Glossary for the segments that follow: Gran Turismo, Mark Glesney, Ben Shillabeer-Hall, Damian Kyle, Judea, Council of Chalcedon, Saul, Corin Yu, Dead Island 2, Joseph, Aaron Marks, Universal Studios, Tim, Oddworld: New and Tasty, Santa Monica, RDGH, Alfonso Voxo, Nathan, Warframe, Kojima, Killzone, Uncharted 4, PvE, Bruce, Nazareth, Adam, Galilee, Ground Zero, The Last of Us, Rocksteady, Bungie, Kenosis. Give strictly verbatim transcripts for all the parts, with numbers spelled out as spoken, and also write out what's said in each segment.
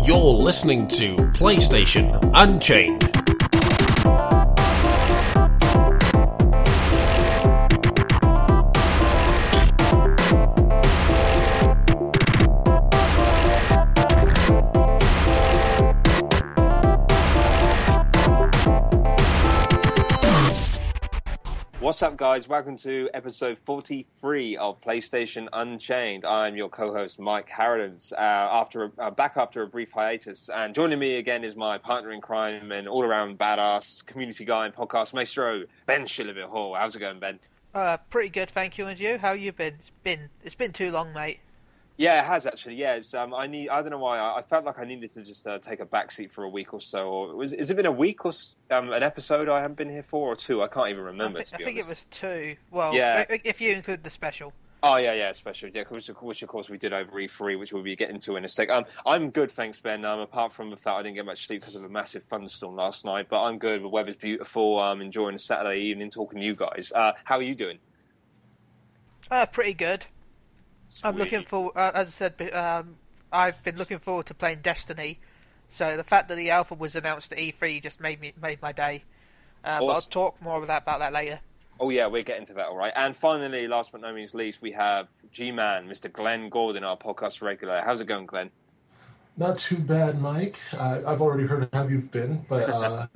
You're listening to PlayStation Unchained. What's up, guys? Welcome to episode forty-three of PlayStation Unchained. I'm your co-host, Mike Harrods, uh, after a, uh, back after a brief hiatus. And joining me again is my partner in crime and all-around badass community guy and podcast maestro, Ben Shillabeer-Hall. How's it going, Ben? Uh, pretty good, thank you. And you? How you been? It's been it's been too long, mate. Yeah, it has actually. Yeah, it's, um, I need. I don't know why. I, I felt like I needed to just uh, take a backseat for a week or so. Or it was, has it been a week or um, an episode I haven't been here for, or two? I can't even remember. I think, to be I think it was two. Well, yeah. If you include the special. Oh yeah, yeah, special. Yeah, which, which of course we did over E three, which we'll be getting to in a sec. Um, I'm good, thanks, Ben. Um, apart from the fact I didn't get much sleep because of a massive thunderstorm last night, but I'm good. The weather's beautiful. I'm enjoying a Saturday evening talking to you guys. Uh, how are you doing? Uh, pretty good. Sweet. I'm looking forward, uh, as I said, um, I've been looking forward to playing Destiny, so the fact that the alpha was announced at E three just made me made my day. Uh, awesome. But I'll talk more about that later. Oh yeah, we're getting to that, all right. And finally, last but no means least, we have G-Man, Mister Glenn Gordon, our podcast regular. How's it going, Glenn? Not too bad, Mike. Uh, I've already heard how you've been, but uh,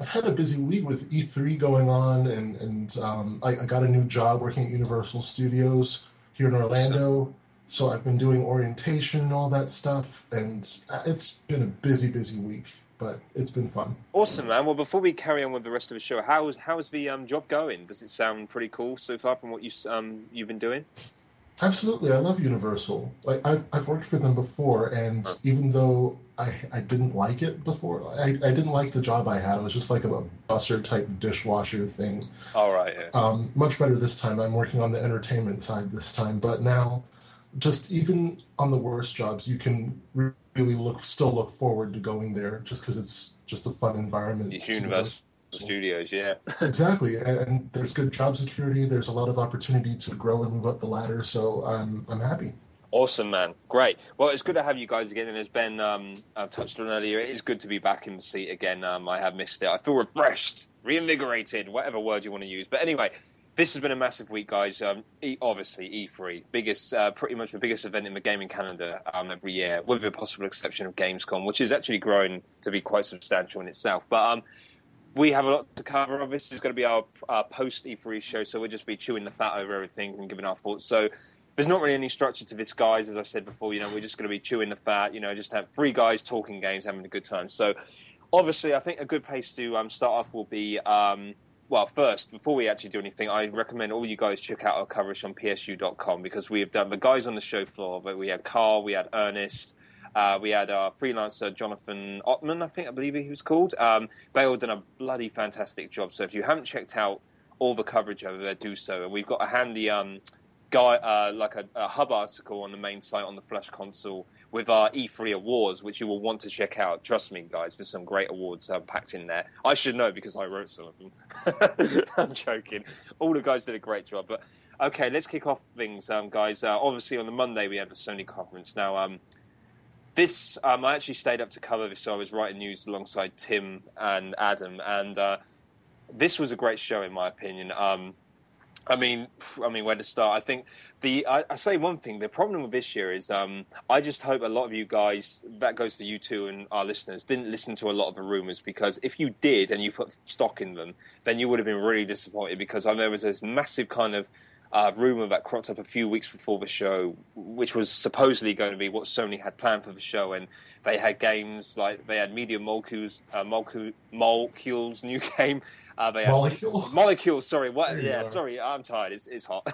I've had a busy week with E three going on, and, and um, I, I got a new job working at Universal Studios here in Orlando, so I've been doing orientation and all that stuff, and it's been a busy, busy week, but it's been fun. Awesome, man. Well, before we carry on with the rest of the show, how's how's the um, job going? Does it sound pretty cool so far from what you um you've been doing? Absolutely, I love Universal. Like I've I've worked for them before, and even though I I didn't like it before, I, I didn't like the job I had. It was just like a busser type dishwasher thing. All right. Yeah. Um, much better this time. I'm working on the entertainment side this time, but now, just even on the worst jobs, you can really look still look forward to going there, just because it's just a fun environment. It's Universal Studios, yeah. Exactly, and, and there's good job security. There's a lot of opportunity to grow and move up the ladder, so I'm I'm happy. Awesome, man. Great. Well, it's good to have you guys again, and as Ben um, uh, touched on earlier, it is good to be back in the seat again. Um, I have missed it. I feel refreshed, reinvigorated, whatever word you want to use. But anyway, this has been a massive week, guys. Um, e- obviously, E three, biggest, uh, pretty much the biggest event in the gaming calendar um, every year, with the possible exception of Gamescom, which is actually growing to be quite substantial in itself. But um. We have a lot to cover. Obviously, it's going to be our, our post-E three show, so we'll just be chewing the fat over everything and giving our thoughts. So there's not really any structure to this, guys. As I said before, you know, we're just going to be chewing the fat, you know, just have three guys talking games, having a good time. So obviously, I think a good place to um, start off will be, um, well, first, before we actually do anything, I recommend all you guys check out our coverage on P S U dot com, because we have done the guys on the show floor, but we had Carl, we had Ernest, Uh, we had our freelancer, Jonathan Ottman, I think, I believe he was called. Um, they all done a bloody fantastic job. So if you haven't checked out all the coverage over there, do so. And we've got a handy um, guy, uh, like a, a hub article on the main site on the Flash console with our E three awards, which you will want to check out. Trust me, guys, there's some great awards uh, packed in there. I should know because I wrote some of them. I'm joking. All the guys did a great job. But, okay, let's kick off things, um, guys. Uh, obviously, on the Monday, we had the Sony conference. Now, um... This, um, I actually stayed up to cover this, so I was writing news alongside Tim and Adam, and uh, this was a great show, in my opinion. Um, I mean, I mean, where to start? I think the, I, I say one thing, the problem with this year is um, I just hope a lot of you guys, that goes for you two and our listeners, didn't listen to a lot of the rumours, because if you did and you put stock in them, then you would have been really disappointed, because I know there was this massive kind of, Uh, rumour that cropped up a few weeks before the show, which was supposedly going to be what Sony had planned for the show, and they had games like they had Media Molecules, uh, Molecule, Molecules new game. Uh, they had Molecule? Molecules, sorry. What? Yeah, are. sorry, I'm tired. It's it's hot.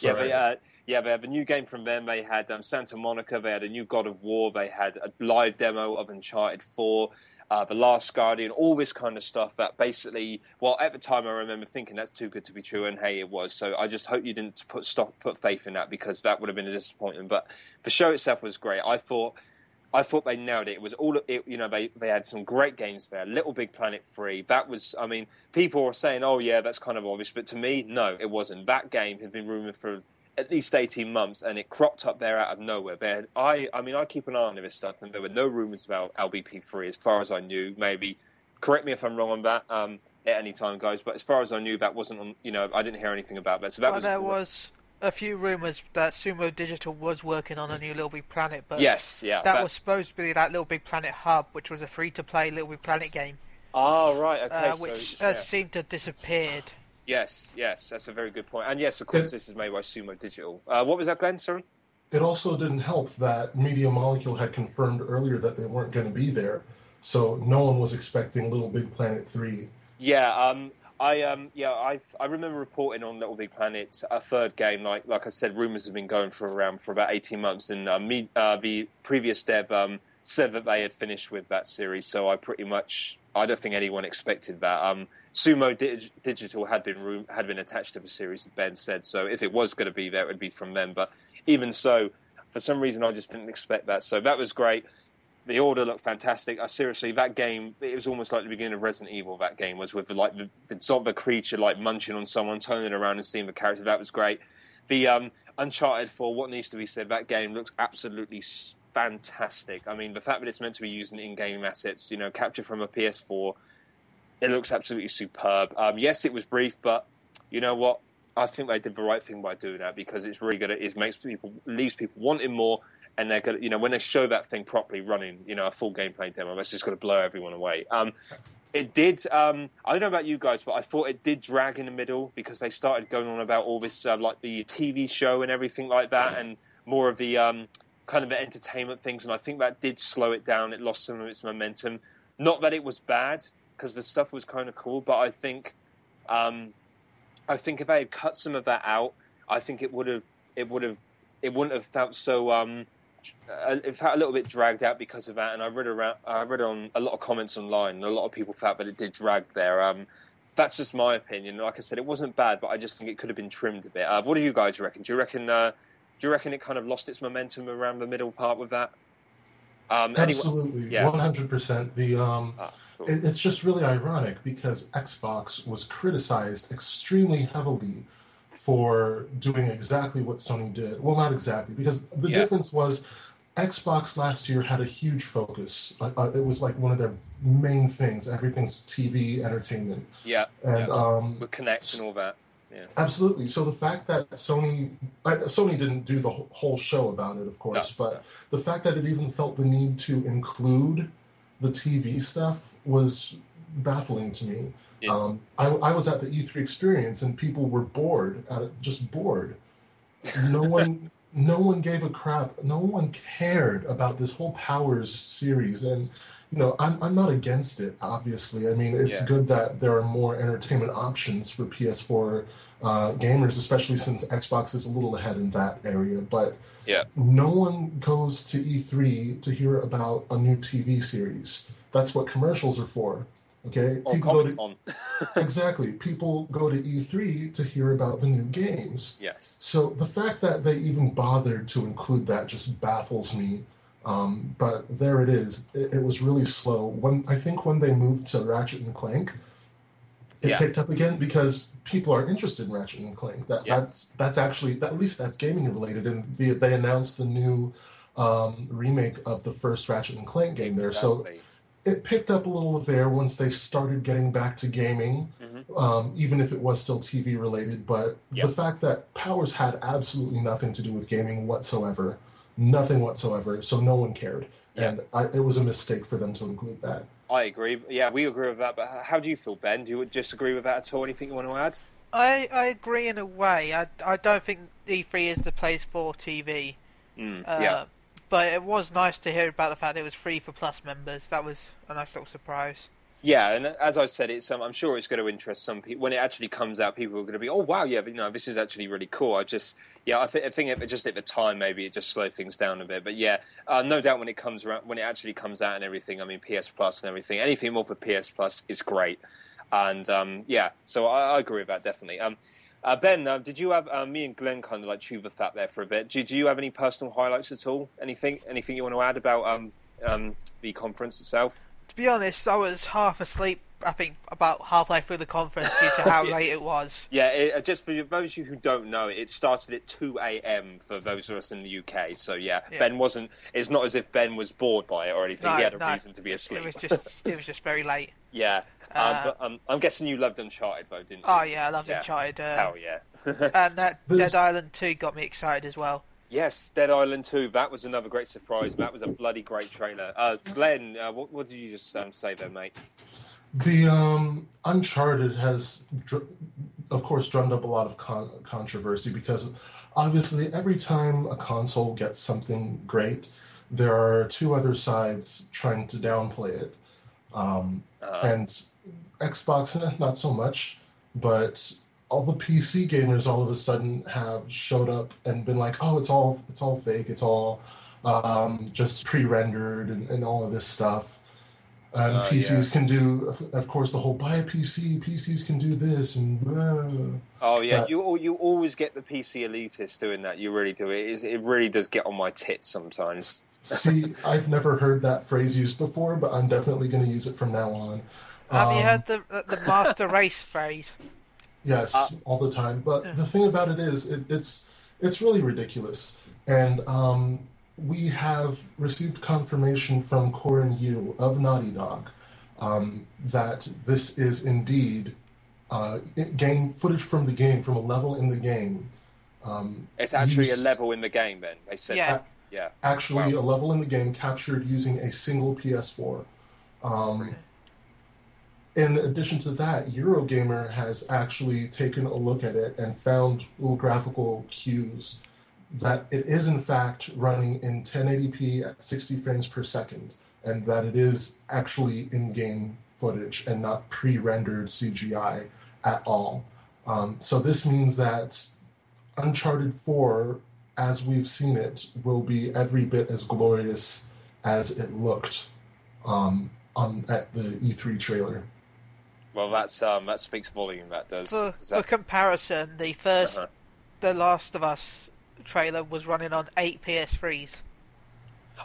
yeah, right. they, uh, yeah, they have a new game from them. They had um, Santa Monica. They had a new God of War. They had a live demo of Uncharted four. Uh, The Last Guardian, all this kind of stuff that basically, well, at the time I remember thinking that's too good to be true, and hey, it was. So I just hope you didn't put stock, put faith in that, because that would have been a disappointment. But the show itself was great. I thought, I thought they nailed it. It was all, it, you know, they, they had some great games there. Little Big Planet three, that was, I mean, people were saying, oh yeah, that's kind of obvious, but to me, no, it wasn't. That game had been rumored for at least eighteen months, and it cropped up there out of nowhere. But I, I mean, I keep an eye on this stuff, and there were no rumours about L B P three as far as I knew. Maybe, correct me if I'm wrong on that um, at any time, guys, but as far as I knew, that wasn't on, you know, I didn't hear anything about that. So that well, was there was a few rumours that Sumo Digital was working on a new Little Big Planet, but yes, yeah, that that's... was supposed to be that Little Big Planet hub, which was a free-to-play Little Big Planet game. Oh, right, okay. Uh, which so, yeah. uh, seemed to have disappeared. Yes, yes, that's a very good point. And yes, of course, it, this is made by Sumo Digital. Uh, what was that, Glenn? Sorry? It also didn't help that Media Molecule had confirmed earlier that they weren't going to be there, so no one was expecting Little Big Planet three. Yeah, um, I um, yeah, I I remember reporting on Little Big Planet, a third game. Like like I said, rumours have been going for around for about eighteen months, and uh, me, uh, the previous dev um, said that they had finished with that series, so I pretty much... I don't think anyone expected that. Um, Sumo Dig- Digital had been room- had been attached to the series, as Ben said, so if it was going to be there, it would be from them. But even so, for some reason, I just didn't expect that. So that was great. The Order looked fantastic. I, seriously, that game, it was almost like the beginning of Resident Evil, that game was, with like the, the zombie creature like munching on someone, turning around and seeing the character. That was great. The um, Uncharted four, what needs to be said, that game looks absolutely fantastic. I mean, the fact that it's meant to be using in-game assets, you know, captured from a P S four, it looks absolutely superb. Um, yes, it was brief, but you know what? I think they did the right thing by doing that, because it's really good. It makes people, leaves people wanting more, and they're going, you know, when they show that thing properly running, you know, a full gameplay demo, that's just going to blow everyone away. Um, it did. Um, I don't know about you guys, but I thought it did drag in the middle, because they started going on about all this, uh, like the T V show and everything like that, and more of the um, kind of the entertainment things. And I think that did slow it down. It lost some of its momentum. Not that it was bad, because the stuff was kind of cool, but I think, um, I think if they had cut some of that out, I think it would have, it would have, it wouldn't have felt so, um, it felt a little bit dragged out because of that. And I read around, I read on a lot of comments online, and a lot of people felt that it did drag there. Um, that's just my opinion. Like I said, it wasn't bad, but I just think it could have been trimmed a bit. Uh, what do you guys reckon? Do you reckon? Uh, do you reckon it kind of lost its momentum around the middle part with that? Um, Absolutely, one hundred percent. The um. Ah. It's just really ironic, because Xbox was criticized extremely heavily for doing exactly what Sony did. Well, not exactly, because the yeah. difference was Xbox last year had a huge focus. Uh, it was like one of their main things. Everything's T V, entertainment. Yeah. And, yeah. Um, with Kinect and all that. Yeah. Absolutely. So the fact that Sony, Sony didn't do the whole show about it, of course, no. but the fact that it even felt the need to include the T V stuff was baffling to me. Yeah. Um, I, I was at the E three experience, and people were bored, at it, just bored. No one, no one gave a crap. No one cared about this whole Powers series. And you know, I'm I'm not against it. Obviously, I mean, it's yeah. good that there are more entertainment options for P S four uh, gamers, especially since Xbox is a little ahead in that area. But yeah. no one goes to E three to hear about a new T V series. That's what commercials are for, okay? Or people go to, exactly. People go to E three to hear about the new games. Yes. So the fact that they even bothered to include that just baffles me. Um, but there it is. It, it was really slow. When I think when they moved to Ratchet and Clank, it yeah. picked up again, because people are interested in Ratchet and Clank. That, yeah. That's that's actually, at least that's gaming related. And they, they announced the new um, remake of the first Ratchet and Clank game exactly. there. So it picked up a little there once they started getting back to gaming, mm-hmm. um, even if it was still T V related. But yep. the fact that Powers had absolutely nothing to do with gaming whatsoever, nothing whatsoever, so no one cared. Yep. And I, it was a mistake for them to include that. I agree. Yeah, we agree with that. But how do you feel, Ben? Do you disagree with that at all? Anything you want to add? I, I agree in a way. I, I don't think E three is the place for T V. Mm, uh, yeah. But it was nice to hear about the fact that it was free for Plus members. That was a nice little surprise. Yeah, and as I said, it's um, I'm sure it's going to interest some people. When it actually comes out, people are going to be, oh, wow, yeah, but, you know, this is actually really cool. I just, yeah, I, th- I think it, just at the time, maybe it just slowed things down a bit. But, yeah, uh, no doubt when it comes around, when it actually comes out and everything, I mean, P S Plus and everything, anything more for P S Plus is great. And, um, yeah, so I, I agree with that, definitely. Um, Uh, Ben, uh, did you have uh, me and Glenn kind of like chew the fat there for a bit? Do, do you have any personal highlights at all? Anything, anything you want to add about um, um, the conference itself? To be honest, I was half asleep I think, about halfway through the conference due to how yeah. late it was. Yeah, it, just for those of you who don't know, it started at two a.m. for those of us in the U K. So, yeah, yeah. Ben wasn't... It's not as if Ben was bored by it or anything. No, he had a no, reason to be asleep. It was just it was just very late. Yeah. Um, uh, but, um, I'm guessing you loved Uncharted, though, didn't you? Oh, yeah, I loved yeah. Uncharted. Uh, Hell, yeah. And that Dead Island two got me excited as well. Yes, Dead Island two. That was another great surprise. That was a bloody great trailer. Uh, Glenn, uh, what, what did you just um, say there, mate? The um, Uncharted has, dr- of course, drummed up a lot of con- controversy because obviously every time a console gets something great, there are two other sides trying to downplay it. Um, uh-huh. And Xbox, eh, not so much, but... all the P C gamers all of a sudden have showed up and been like, oh, it's all it's all fake, it's all um, just pre-rendered and, and all of this stuff. And uh, P Cs yeah. can do, of course, the whole buy a P C, P Cs can do this. and blah. Oh, yeah, but, you you always get the P C elitists doing that, you really do. It is, it really does get on my tits sometimes. See, I've never heard that phrase used before, but I'm definitely going to use it from now on. Have um, you heard the the master race phrase? Yes, uh, all the time. But yeah. the thing about it is, it, it's it's really ridiculous. And um, we have received confirmation from Corin Yu of Naughty Dog um, that this is indeed uh, game footage from the game, from a level in the game. Um, it's actually used, a level in the game, then. They said, yeah, a- yeah. Actually, wow. a level in the game captured using a single P S four. Um, okay. In addition to that, Eurogamer has actually taken a look at it and found little graphical cues that it is, in fact, running in ten eighty p at sixty frames per second, and that it is actually in-game footage and not pre-rendered C G I at all. Um, so this means that Uncharted four, as we've seen it, will be every bit as glorious as it looked um, on at the E three trailer. Well, that's um, that speaks volume. That does. For, that... for comparison, the first, uh-huh. The Last of Us trailer was running on eight P S threes.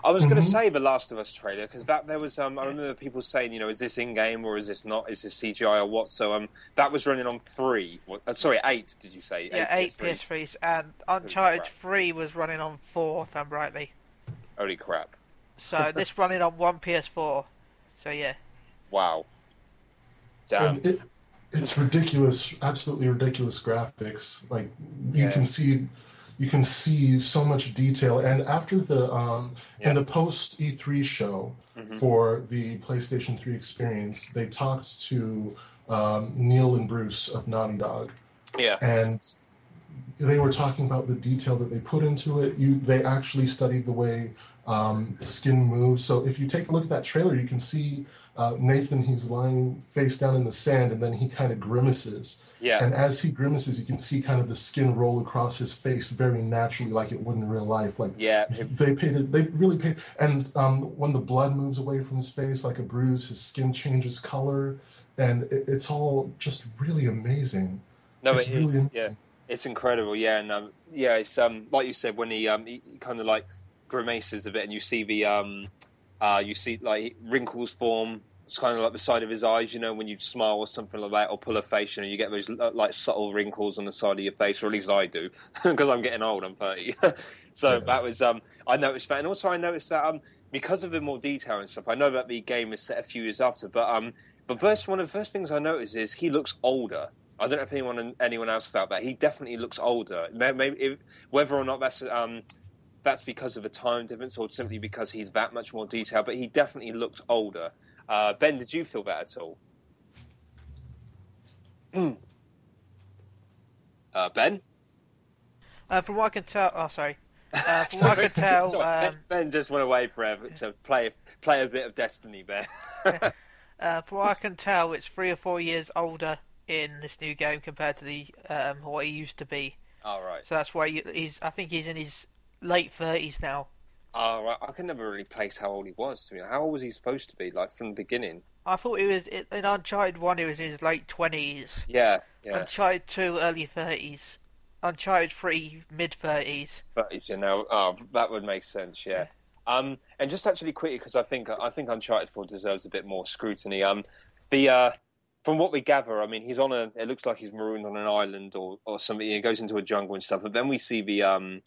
I was mm-hmm. going to say the Last of Us trailer because that there was. Um, I remember people saying, you know, is this in game or is this not? Is this C G I or what? So um, that was running on three. What, uh, sorry, eight. Did you say? Yeah, eight, eight P S threes, and Uncharted three was running on four. If I'm rightly. Holy crap! So this running on one P S four. So yeah. Wow. Damn. It, it's ridiculous, absolutely ridiculous graphics. Like you yeah. can see, you can see so much detail. And after the um, yeah. in the post E three show mm-hmm. for the PlayStation three experience, they talked to um, Neil and Bruce of Naughty Dog. Yeah, and they were talking about the detail that they put into it. You, they actually studied the way um, the skin moves. So if you take a look at that trailer, you can see. Uh, Nathan, he's lying face down in the sand, and then he kind of grimaces. Yeah. And as he grimaces, you can see kind of the skin roll across his face very naturally, like it would in real life. Like yeah. they paid, they really paid. And um, when the blood moves away from his face, like a bruise, his skin changes color, and it, it's all just really amazing. No, it's it really is. Amazing. Yeah, it's incredible. Yeah, and um, yeah, it's um, like you said, when he um, he kind of like grimaces a bit, and you see the um. Uh, you see, like, wrinkles form. It's kind of like the side of his eyes, you know, when you smile or something like that, or pull a face, you know, you get those, like, subtle wrinkles on the side of your face, or at least I do, because I'm getting old, I'm thirty. So yeah. that was, um, I noticed that. And also I noticed that um, because of the more detail and stuff, I know that the game is set a few years after, but um, but first, one of the first things I noticed is he looks older. I don't know if anyone anyone else felt that. He definitely looks older. Maybe if, whether or not that's... Um, that's because of the time difference or simply because he's that much more detailed, but he definitely looked older. Uh, Ben, did you feel that at all? uh, Ben? Uh, from what I can tell... Oh, sorry. Uh, from what I can tell... sorry, um, Ben just went away forever to play, play a bit of Destiny there. uh, from what I can tell, it's three or four years older in this new game compared to the um, what he used to be. All right. So that's why you, he's... I think he's in his... late thirties now. Oh, right. I can never really place how old he was. To me, how old was he supposed to be? Like from the beginning. I thought he was in Uncharted One. He was in his late twenties. Yeah, yeah. Uncharted Two, early thirties. Uncharted Three, mid thirties. But you know, oh, that would make sense. Yeah. yeah. Um, and just actually quickly, because I think I think Uncharted Four deserves a bit more scrutiny. Um, the uh, from what we gather, I mean, he's on a. It looks like he's marooned on an island or or something. He goes into a jungle and stuff. But then we see the um.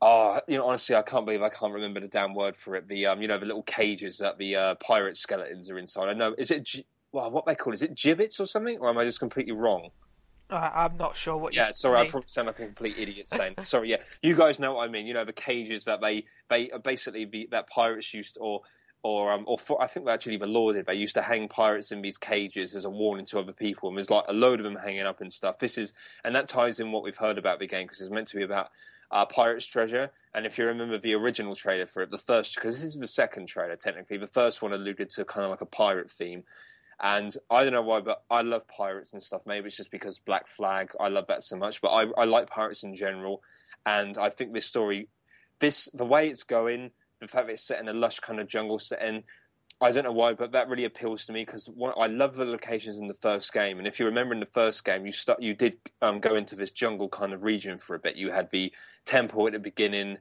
Oh, you know, honestly, I can't believe I can't remember the damn word for it. The um, you know, the little cages that the uh, pirate skeletons are inside. I know. Is it? Gi- well, what they call it? Is it gibbets or something? Or am I just completely wrong? Uh, I'm not sure what. Yeah, you sorry, mean. I probably sound like a complete idiot saying that. Sorry, yeah, you guys know what I mean. You know, the cages that they they basically be, that pirates used to, or or um or for, I think they actually even lauded. They used to hang pirates in these cages as a warning to other people, and there's like a load of them hanging up and stuff. This is and that ties in what we've heard about the game because it's meant to be about. Uh, Pirate's Treasure, and if you remember the original trailer for it, the first, because this is the second trailer technically, the first one alluded to kind of like a pirate theme, and I don't know why, but I love pirates and stuff. Maybe it's just because Black Flag, I love that so much, but I, I like pirates in general, and I think this story, this the way it's going, the fact that it's set in a lush kind of jungle setting, I don't know why, but that really appeals to me because I love the locations in the first game. And if you remember in the first game, you start, you did um, go into this jungle kind of region for a bit. You had the temple at the beginning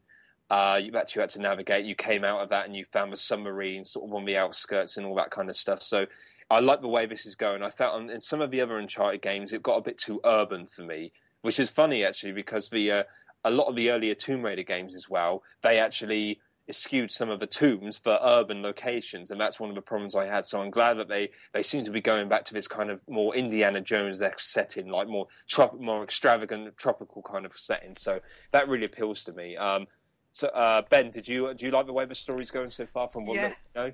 uh, that you had to navigate. You came out of that and you found the submarine sort of on the outskirts and all that kind of stuff. So I like the way this is going. I felt in some of the other Uncharted games, it got a bit too urban for me, which is funny actually because the uh, a lot of the earlier Tomb Raider games as well, they actually... eschewed some of the tombs for urban locations, and that's one of the problems I had. So I'm glad that they, they seem to be going back to this kind of more Indiana Jones setting, like more trop- more extravagant tropical kind of setting. So that really appeals to me. Um, so uh, Ben, did you do you like the way the story's going so far? From what yeah. we know,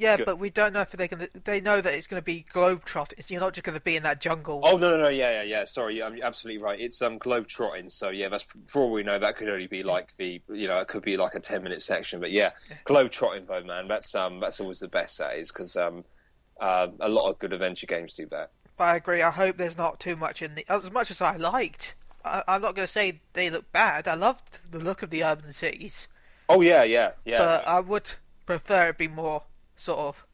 yeah, Good. But we don't know if they can. They know that it's going to be globetrotting. You're not just going to be in that jungle. Oh no, no, no, yeah, yeah, yeah. Sorry, I'm absolutely right. It's um globetrotting. So yeah, that's for all we know. That could only be like the you know it could be like a ten minute section. But yeah, globetrotting though, man. That's um that's always the best. That is because um uh, a lot of good adventure games do that. But I agree. I hope there's not too much in the as much as I liked. I, I'm not going to say they look bad. I loved the look of the urban cities. Oh yeah, yeah, yeah. But I would prefer it be more. Sort of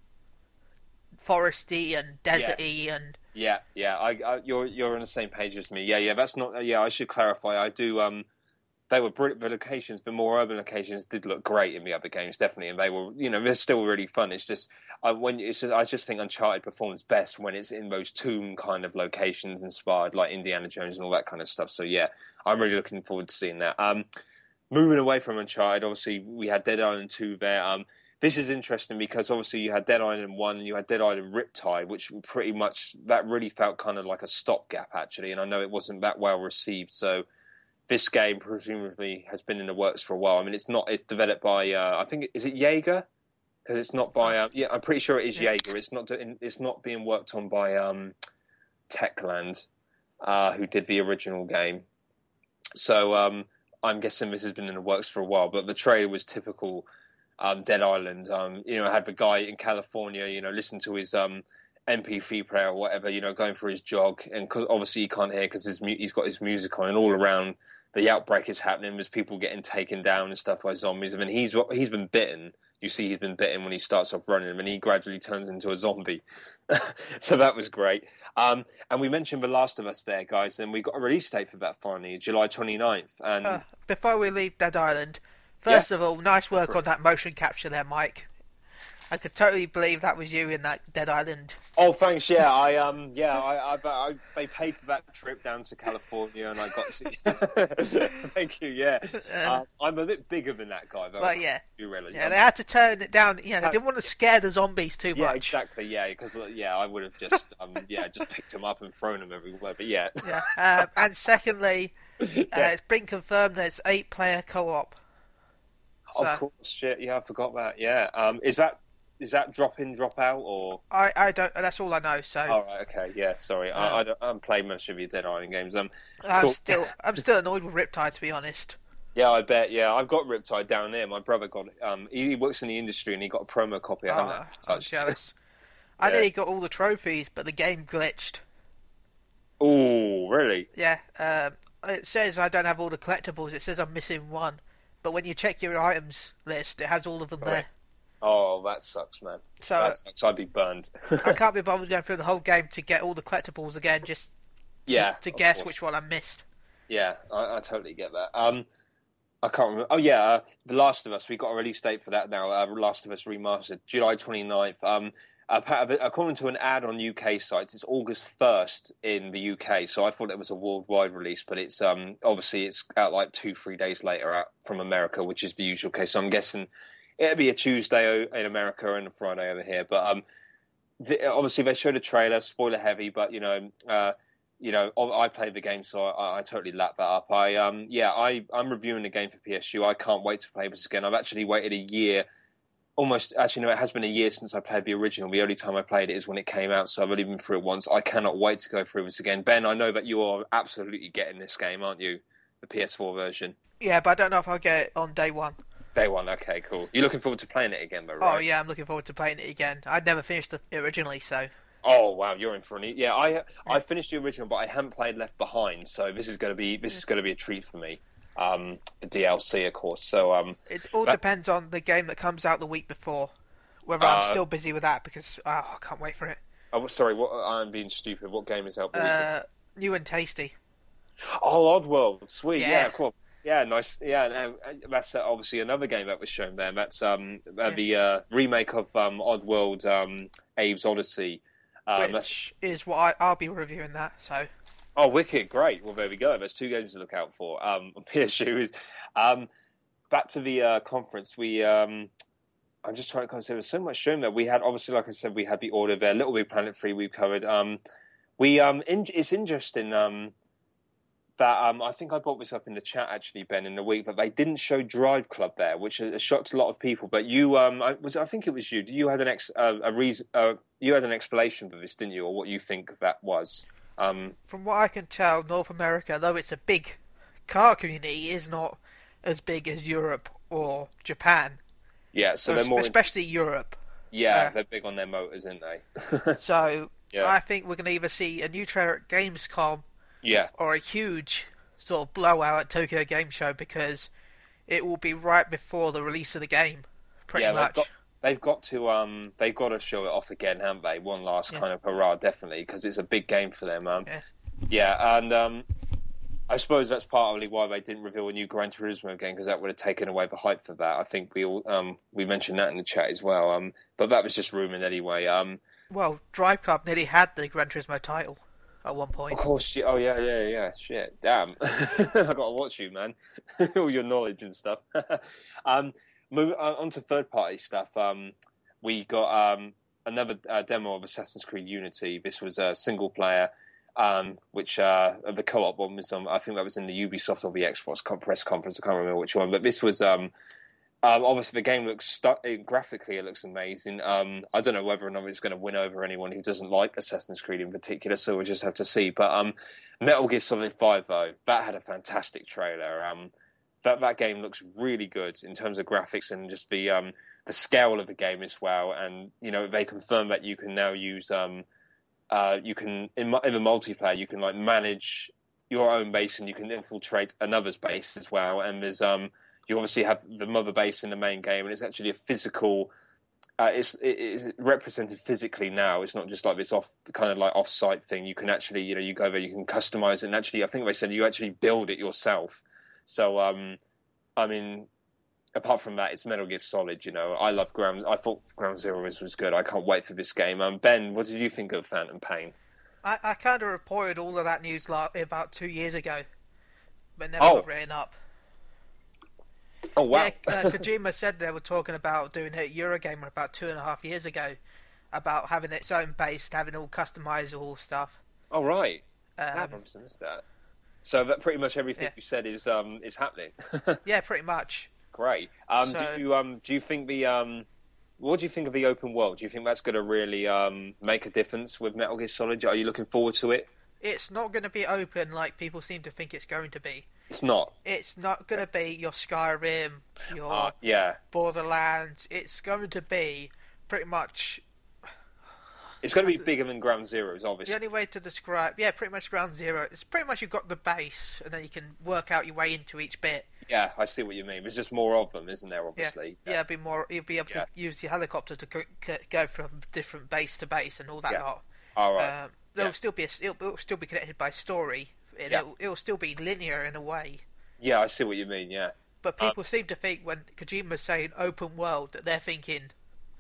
foresty and deserty yes. and yeah, yeah. I, I you're you're on the same page as me. Yeah, yeah. That's not. Yeah, I should clarify. I do. Um, they were brilliant locations. The more urban locations did look great in the other games, definitely. And they were, you know, they're still really fun. It's just I when it's just I just think Uncharted performs best when it's in those tomb kind of locations, inspired like Indiana Jones and all that kind of stuff. So yeah, I'm really looking forward to seeing that. Um, moving away from Uncharted, obviously we had Dead Island two there. Um. This is interesting because obviously you had Dead Island one and you had Dead Island Riptide, which pretty much, that really felt kind of like a stopgap actually, and I know it wasn't that well received, so this game presumably has been in the works for a while. I mean, it's not, it's developed by, uh, I think, is it Jaeger? Because it's not by, um, yeah, I'm pretty sure it is yeah. Jaeger. It's not it's not being worked on by um, Techland, uh, who did the original game. So um, I'm guessing this has been in the works for a while, but the trailer was typical... Um, Dead Island, um, you know, I had the guy in California, you know, listen to his um, M P three player or whatever, you know, going for his jog, and cause obviously he can't hear because his mu- he's got his music on, and all around the outbreak is happening. There's people getting taken down and stuff like zombies. I mean, he's he's been bitten. You see, he's been bitten when he starts off running, and he gradually turns into a zombie. So that was great. Um, and we mentioned The Last of Us there, guys, and we got a release date for that finally, July twenty-ninth. And uh, before we leave Dead Island. First yeah. of all, nice work on that motion capture there, Mike. I could totally believe that was you in that Dead Island. Oh, thanks. Yeah, I um, yeah, I, I, I they paid for that trip down to California, and I got to. Thank you. Yeah, uh, um, I'm a bit bigger than that guy, though. But yeah, you really, yeah, I'm... they had to turn it down. Yeah, they didn't want to scare the zombies too much. Yeah, exactly. Yeah, because yeah, I would have just um, yeah, just picked them up and thrown them everywhere. But yeah, yeah. Um, and secondly, uh, yes. it's been confirmed there's eight player co-op. So, of course, shit. Yeah, I forgot that. Yeah, um, is that is that drop in, drop out, or I, I don't. That's all I know. So, all oh, right, okay, yeah. Sorry, um, I, I don't, I haven't played much of your Dead Island games. Um, I'm cool. still I'm still annoyed with Riptide, to be honest. Yeah, I bet. Yeah, I've got Riptide down there. My brother got it. Um, he works in the industry and he got a promo copy. I haven't oh, touched. I'm jealous. yeah. I know he got all the trophies, but the game glitched. Oh, really? Yeah. Um, it says I don't have all the collectibles. It says I'm missing one. But when you check your items list, it has all of them right. there. Oh, that sucks, man. So, that sucks. I'd be burned. I can't be bothered going through the whole game to get all the collectibles again, just yeah, to, to guess course. which one I missed. Yeah, I, I totally get that. Um, I can't remember. Oh, yeah, uh, The Last of Us. We've got a release date for that now. Uh, Last of Us Remastered, July twenty-ninth. Um, According to an ad on U K sites, it's August first in the U K, so I thought it was a worldwide release, but it's um, obviously it's out like two, three days later out from America, which is the usual case. So I'm guessing it'll be a Tuesday in America and a Friday over here. But um, the, obviously they showed a trailer, spoiler heavy, but you know, uh, you know, I played the game, so I, I totally lapped that up. I um, yeah, I, I'm reviewing the game for P S U. I can't wait to play this again. I've actually waited a year. Almost, actually, no, it has been a year since I played the original. The only time I played it is when it came out, so I've only been through it once. I cannot wait to go through this again. Ben, I know that you are absolutely getting this game, aren't you? The P S four version. Yeah, but I don't know if I'll get it on day one. Day one, okay, cool. You're looking forward to playing it again, though, right? Oh, yeah, I'm looking forward to playing it again. I'd never finished it originally, so... Oh, wow, you're in for an... E- yeah, I I finished the original, but I haven't played Left Behind, so this is going to be this is going to be a treat for me. Um, the D L C, of course. So um, it all that... depends on the game that comes out the week before. Whether uh, I'm still busy with that because oh, I can't wait for it. Oh, sorry, what, I'm being stupid. What game is out the uh, week before? New and Tasty. Oh, Oddworld, sweet, yeah, yeah cool, yeah, nice, yeah. And that's obviously another game that was shown there. That's um yeah. the uh, remake of um Oddworld, um Abe's Odyssey, um, which that's... is what I, I'll be reviewing that. So. Oh, wicked, great. Well, there we go. There's two games to look out for. Um, P S U is... Um, back to the uh, conference, we... Um, I'm just trying to consider so much shown that we had... Obviously, like I said, we had The Order there. Little Big Planet three we covered. Um, we um, in, It's interesting um, that... Um, I think I brought this up in the chat, actually, Ben, in the week, but they didn't show DriveClub there, which shocked a lot of people. But you... Um, I, was, I think it was you. You had an ex, uh, a reason, uh, you had an explanation for this, didn't you, or what you think that was? Um, From what I can tell, North America, though it's a big car community, is not as big as Europe or Japan. Yeah, so they're more... Especially into... Europe. Yeah, uh, they're big on their motors, aren't they? So, yeah. I think we're going to either see a new trailer at Gamescom yeah. or a huge sort of blowout at Tokyo Game Show because it will be right before the release of the game, pretty yeah, much. Got... They've got to um, they've got to show it off again, haven't they? One last yeah. kind of hurrah, definitely, because it's a big game for them. Um, yeah. yeah, and um, I suppose that's partly why they didn't reveal a new Gran Turismo game, because that would have taken away the hype for that. I think we all um, we mentioned that in the chat as well. Um, but that was just rumoured anyway. Um, well, DriveClub nearly had the Gran Turismo title at one point. Of course, oh yeah, yeah, yeah, shit, damn, I got to watch you, man, all your knowledge and stuff. um. Move on to third-party stuff. Um, we got um, another uh, demo of Assassin's Creed Unity. This was a single-player, um, which uh, the co-op one was on. I think that was in the Ubisoft or the Xbox press conference. I can't remember which one, but this was um, um, obviously the game looks stu- graphically. It looks amazing. Um, I don't know whether or not it's going to win over anyone who doesn't like Assassin's Creed in particular. So we'll just have to see. But um, Metal Gear Solid five though, that had a fantastic trailer. Um, That that game looks really good in terms of graphics and just the um, the scale of the game as well. And you know they confirm that you can now use um, uh, you can in, in the multiplayer you can like manage your own base and you can infiltrate another's base as well. And there's um, you obviously have the mother base in the main game, and it's actually a physical. Uh, it's it, it's represented physically now. It's not just like this off kind of like off-site thing. You can actually you know you go there, you can customize it, and actually I think they said you actually build it yourself. So, um, I mean, apart from that, it's Metal Gear Solid, you know. I love Ground... I thought Ground Zero was good. I can't wait for this game. Um, Ben, what did you think of Phantom Pain? I, I kind of reported all of that news like, about two years ago, but never oh. got written up. Oh, wow. Yeah, uh, Kojima said they were talking about doing it at Eurogamer about two and a half years ago, about having its own base, having all customizable stuff. Oh, right. Um, I must have missed that. So that pretty much everything yeah. you said is um, is happening. Yeah, pretty much. Great. Um, so, do you um, do you think the um, what do you think of the open world? Do you think that's going to really um, make a difference with Metal Gear Solid? Are you looking forward to it? It's not going to be open like people seem to think it's going to be. It's not. It's not going to be your Skyrim, your uh, yeah. Borderlands. It's going to be pretty much. It's going to be bigger than Ground Zero's, obviously. The only way to describe... Yeah, pretty much Ground Zero. It's pretty much you've got the base, and then you can work out your way into each bit. Yeah, I see what you mean. There's just more of them, isn't there, obviously? Yeah, yeah. yeah it'd be more, you'll be able yeah. to use your helicopter to c- c- go from different base to base and all that yeah. lot. All right. Um, there'll yeah. still be a, it'll, it'll still be connected by story. It, yeah. it'll, it'll still be linear in a way. Yeah, I see what you mean, yeah. But people um, seem to think when Kojima's saying open world that they're thinking...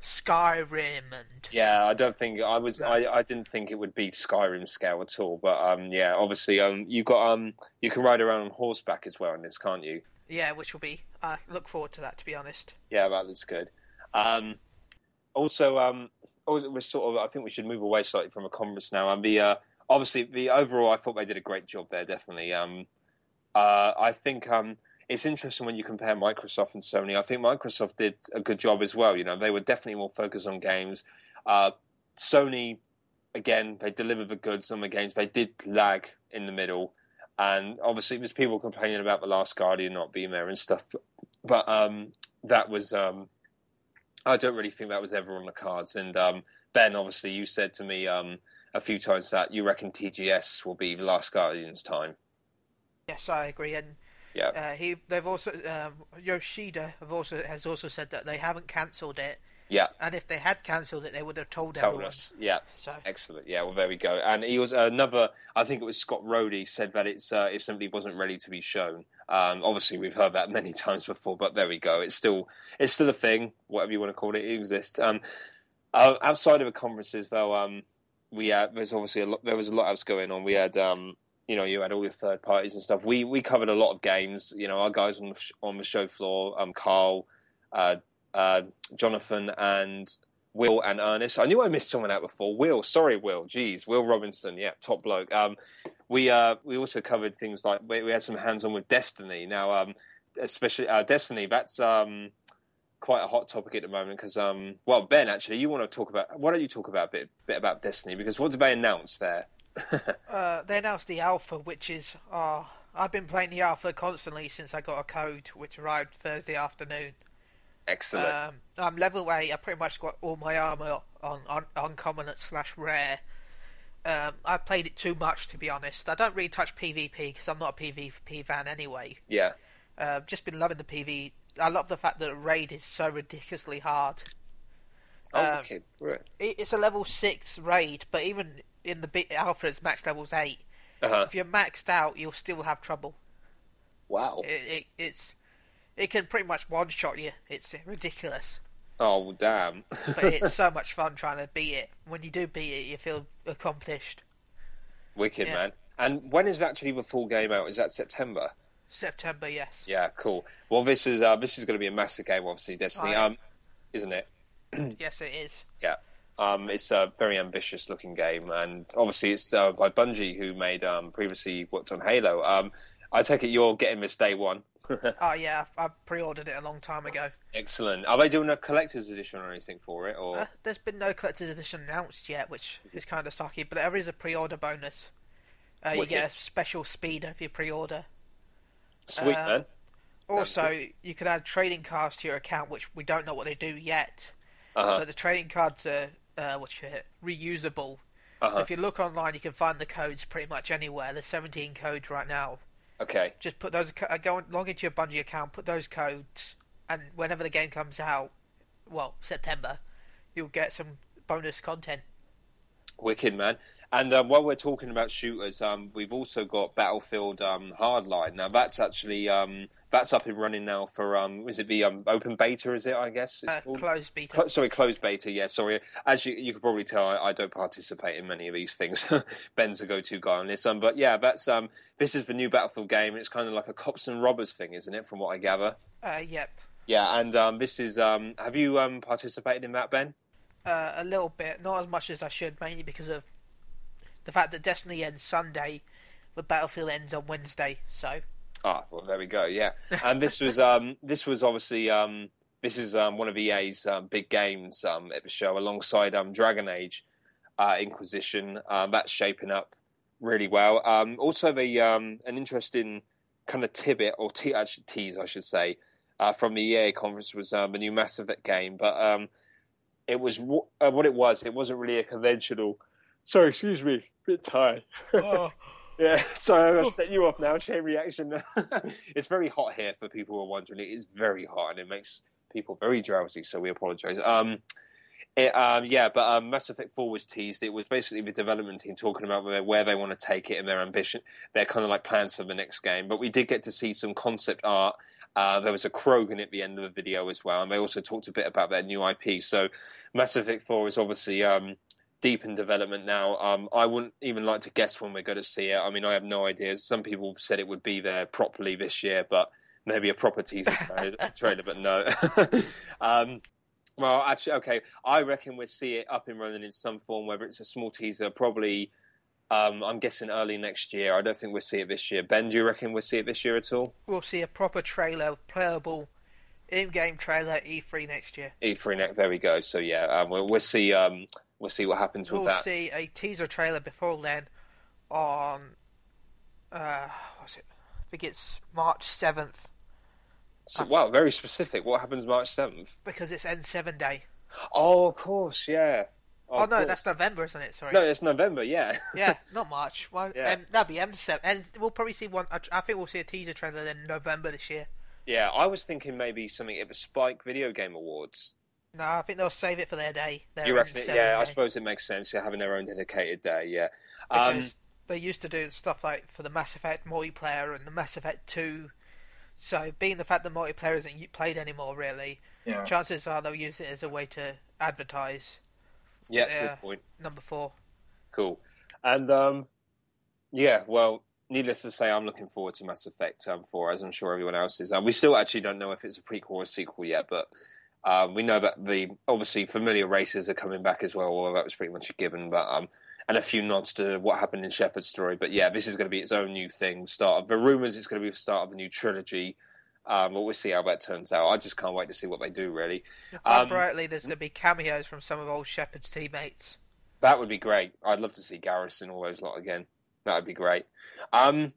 Skyrim and... Yeah, I don't think... I was. I, I didn't think it would be Skyrim scale at all, but um, yeah, obviously um, you got um, you can ride around on horseback as well in this, can't you? Yeah, which will be... I uh, look forward to that, to be honest. Yeah, that looks good. Um, also, um, we're sort of... I think we should move away slightly from a conference now. And the uh, obviously, the overall, I thought they did a great job there, definitely. Um, uh, I think... Um, It's interesting when you compare Microsoft and Sony. I think Microsoft did a good job as well. You know, they were definitely more focused on games. Uh, Sony, again, they delivered the goods on the games. They did lag in the middle. And obviously, there's people complaining about The Last Guardian not being there and stuff. But um, that was... Um, I don't really think that was ever on the cards. And um, Ben, obviously, you said to me um, a few times that you reckon T G S will be The Last Guardian's time. Yes, I agree. And... Yeah. Uh, he. They've also. Um, Yoshida have also has also said that they haven't cancelled it. Yeah. And if they had cancelled it, they would have told, told everyone. us. Yeah. So excellent. Yeah. Well, there we go. And he was another. I think it was Scott Rohde said that it's uh, it simply wasn't ready to be shown. Um, obviously, we've heard that many times before, but there we go. It's still it's still a thing. Whatever you want to call it, it exists. Um, uh, outside of the conferences, though, um, we had, there's obviously a lot, there was a lot else going on. We had. Um, You know, you had all your third parties and stuff. We we covered a lot of games. You know, our guys on the, sh- on the show floor, um, Carl, uh, uh, Jonathan, and Will and Ernest. I knew I missed someone out before. Will, sorry, Will. Jeez, Will Robinson, yeah, top bloke. Um, we uh, we also covered things like we, we had some hands on with Destiny. Now, um, especially uh, Destiny, that's um quite a hot topic at the moment because um, well, Ben, actually, you want to talk about? Why don't you talk about a bit bit about Destiny? Because what did they announce there? uh, they announced the alpha, which is uh, I've been playing the alpha constantly since I got a code, which arrived Thursday afternoon. Excellent. Um, I'm level eight. I pretty much got all my armor on on uncommon slash rare. Um, I've played it too much, to be honest. I don't really touch PvP because I'm not a PvP fan anyway. Yeah. Uh, just been loving the PvE. I love the fact that raid is so ridiculously hard. Oh, um, okay. Right. It, it's a level six raid, but even in the alpha, it's max levels eight. Uh-huh. If you're maxed out, you'll still have trouble. Wow. It, it it's it can pretty much one shot you. It's ridiculous. Oh damn! But it's so much fun trying to beat it. When you do beat it, you feel accomplished. Wicked, yeah. Man. And when is actually the full game out? Is that September? September, yes. Yeah, cool. Well, this is uh, this is going to be a massive game, obviously, Destiny, um, isn't it? Yes, it is. Yeah. Um, it's a very ambitious-looking game, and obviously it's uh, by Bungie, who made um, previously worked on Halo. Um, I take it you're getting this day one. Oh yeah, I pre-ordered it a long time ago. Excellent. Are they doing a collector's edition or anything for it? Or uh, there's been no collector's edition announced yet, which is kind of sucky. But there is a pre-order bonus. Uh, you get a special speeder if you pre-order. Sweet um, man. Also, you can add trading cards to your account, which we don't know what they do yet. Uh-huh. But the trading cards are. Uh, what's it? Reusable. Uh-huh. So if you look online, you can find the codes pretty much anywhere. There's seventeen codes right now. Okay. Just put those. Uh, go and log into your Bungie account. Put those codes, and whenever the game comes out, well, September, you'll get some bonus content. Wicked, man. And um, while we're talking about shooters, um, we've also got Battlefield um, Hardline. Now that's actually um, that's up and running now for um, is it the um, open beta? Is it? I guess it's uh, called closed beta. Cl- sorry, closed beta. Yeah, sorry. As you you can probably tell, I, I don't participate in many of these things. Ben's a go-to guy on this. Um, but yeah, that's um, this is the new Battlefield game. It's kind of like a cops and robbers thing, isn't it? From what I gather. Uh, yep. Yeah, and um, this is. Um, have you um, participated in that, Ben? Uh, a little bit, not as much as I should, mainly because of. The fact that Destiny ends Sunday, but Battlefield ends on Wednesday. So. Ah, well, there we go. Yeah, and this was um, this was obviously um, this is um, one of E A's um, big games um, at the show, alongside um, Dragon Age, uh, Inquisition. Um, that's shaping up really well. Um, also, the um, an interesting kind of tidbit or te- actually, tease, I should say, uh, from the E A conference was um, a new Mass Effect game, but um, it was uh, what it was. It wasn't really a conventional. Sorry, excuse me. A bit tired. Oh. Yeah, sorry, I've set you off now. Chain reaction. It's very hot here for people who are wondering. It is very hot, and it makes people very drowsy, so we apologise. Um, um, yeah, but um, Mass Effect four was teased. It was basically the development team talking about where, where they want to take it and their ambition, their kind of like plans for the next game. But we did get to see some concept art Uh, there was a Krogan at the end of the video as well, and they also talked a bit about their new I P. So Mass Effect four is obviously um, deep in development now. Um, I wouldn't even like to guess when we're going to see it. I mean, I have no idea. Some people said it would be there properly this year, but maybe a proper teaser trailer, but no. um, well, actually, okay, I reckon we'll see it up and running in some form, whether it's a small teaser, probably... Um, I'm guessing early next year. I don't think we'll see it this year. Ben, do you reckon we'll see it this year at all? We'll see a proper trailer, playable in-game trailer, E three next year. E three next, there we go. So yeah, um, we'll, we'll see. Um, we'll see what happens with we'll that. We'll see a teaser trailer before then. On uh, what's it? I think it's March seventh. So, wow, very specific. What happens March seventh? Because it's N seven Day. Oh, of course, yeah. Oh, oh no, that's November, isn't it? Sorry. No, it's November. Yeah. yeah, not March. Well, yeah. um, that'd be M seven, and we'll probably see one. I think we'll see a teaser trailer in November this year. Yeah, I was thinking maybe something at the Spike Video Game Awards. No, I think they'll save it for their day. Their you reckon? It, yeah, day. I suppose it makes sense. They're having their own dedicated day. Yeah. Because um, they used to do stuff like for the Mass Effect multiplayer and the Mass Effect two. So, being the fact that multiplayer isn't played anymore, really, yeah. chances are they'll use it as a way to advertise. Yeah, yeah, good point. Number four. Cool. And, um, yeah, well, needless to say, I'm looking forward to Mass Effect um, four, as I'm sure everyone else is. Um, we still actually don't know if it's a prequel or a sequel yet, but um, we know that the, obviously, familiar races are coming back as well, although that was pretty much a given, but um, and a few nods to what happened in Shepard's story. But, yeah, this is going to be its own new thing. Start of, the rumours it's going to be the start of a new trilogy. Um, well, we'll see how that turns out. I just can't wait to see what they do, really. Um, brightly, there's going to be cameos from some of old Shepard's teammates. That would be great. I'd love to see Garrison, all those lot again. That would be great. Um,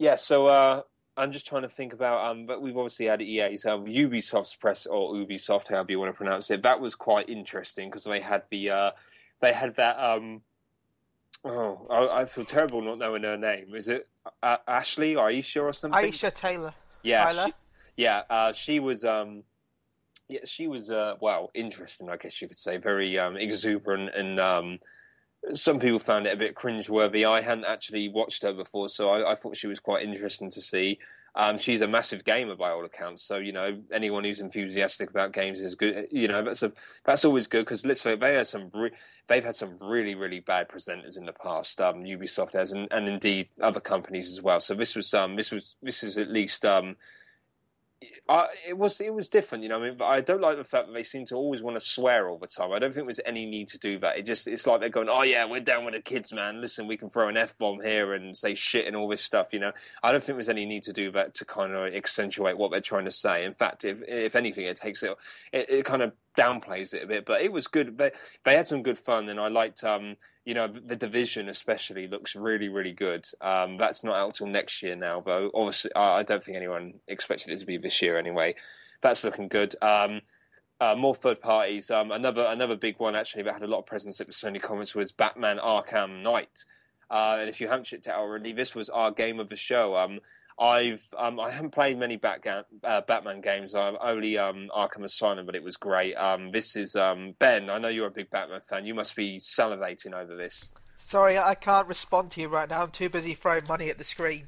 yeah, so uh, I'm just trying to think about... Um, but we've obviously had E A's um, Ubisoft's press, or Ubisoft, however you want to pronounce it. That was quite interesting, because they had the... Uh, they had that... Um, oh, I, I feel terrible not knowing her name. Is it uh, Ashley, or Aisha, or something? Aisha Taylor. Yeah, she, yeah. Uh, she was, um, yeah, she was. Uh, well, interesting, I guess you could say. Very um, exuberant, and um, some people found it a bit cringeworthy. I hadn't actually watched her before, so I, I thought she was quite interesting to see. Um, she's a massive gamer by all accounts, so you know anyone who's enthusiastic about games is good. You know that's a that's always good, because let's say they had some re- they've had some really really bad presenters in the past. Um, Ubisoft has, and, and indeed other companies as well. So this was um this was this is at least um I, it was it was different. You know, I mean, I don't like the fact that they seem to always want to swear all the time. I don't think there's any need to do that. It just it's like they're going, oh yeah, we're down with the kids, man. Listen, we can throw an F bomb here and say shit and all this stuff. You know, I don't think there's any need to do that to kind of accentuate what they're trying to say. In fact, if if anything, it takes it it, it kind of downplays it a bit. But it was good. They they had some good fun, and I liked. Um, You know, The Division especially looks really, really good. Um, that's not out till next year now, though. Obviously, I don't think anyone expected it to be this year anyway. That's looking good. Um, uh, more third parties. Um, another another big one, actually, that had a lot of presence at the Sony Conference was Batman Arkham Knight. Uh, and if you haven't checked it out already, this was our game of the show. Um, I've um, I haven't played many Batga- uh, Batman games. I've only um, Arkham Asylum, but it was great. Um, this is um, Ben. I know you're a big Batman fan. You must be salivating over this. Sorry, I can't respond to you right now. I'm too busy throwing money at the screen.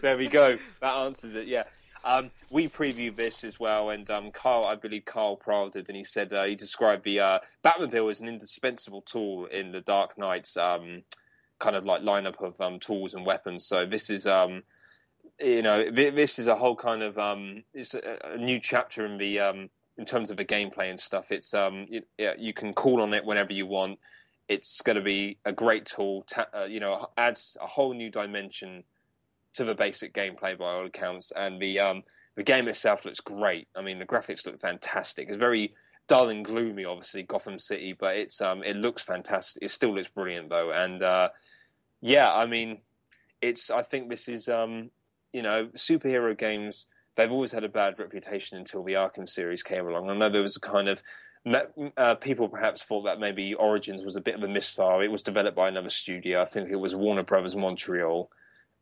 There we go. That answers it. Yeah. Um, we previewed this as well, and um, Carl, I believe Carl Prowl did, and he said uh, he described the uh, Batmobile as an indispensable tool in the Dark Knight's. Um, kind of like lineup of um, tools and weapons. So this is, um, you know, this is a whole kind of um, it's a, a new chapter in the um, in terms of the gameplay and stuff. It's um, you, you can call on it whenever you want. It's going to be a great tool. Ta- uh, you know, adds a whole new dimension to the basic gameplay by all accounts. And the um, the game itself looks great. I mean, the graphics look fantastic. It's very dull and gloomy, obviously Gotham City, but it's um, it looks fantastic. It still looks brilliant though, and. Uh, Yeah, I mean, it's. I think this is, um, you know, superhero games, they've always had a bad reputation until the Arkham series came along. I know there was a kind of, uh, people perhaps thought that maybe Origins was a bit of a misfire. It was developed by another studio. I think it was Warner Brothers Montreal,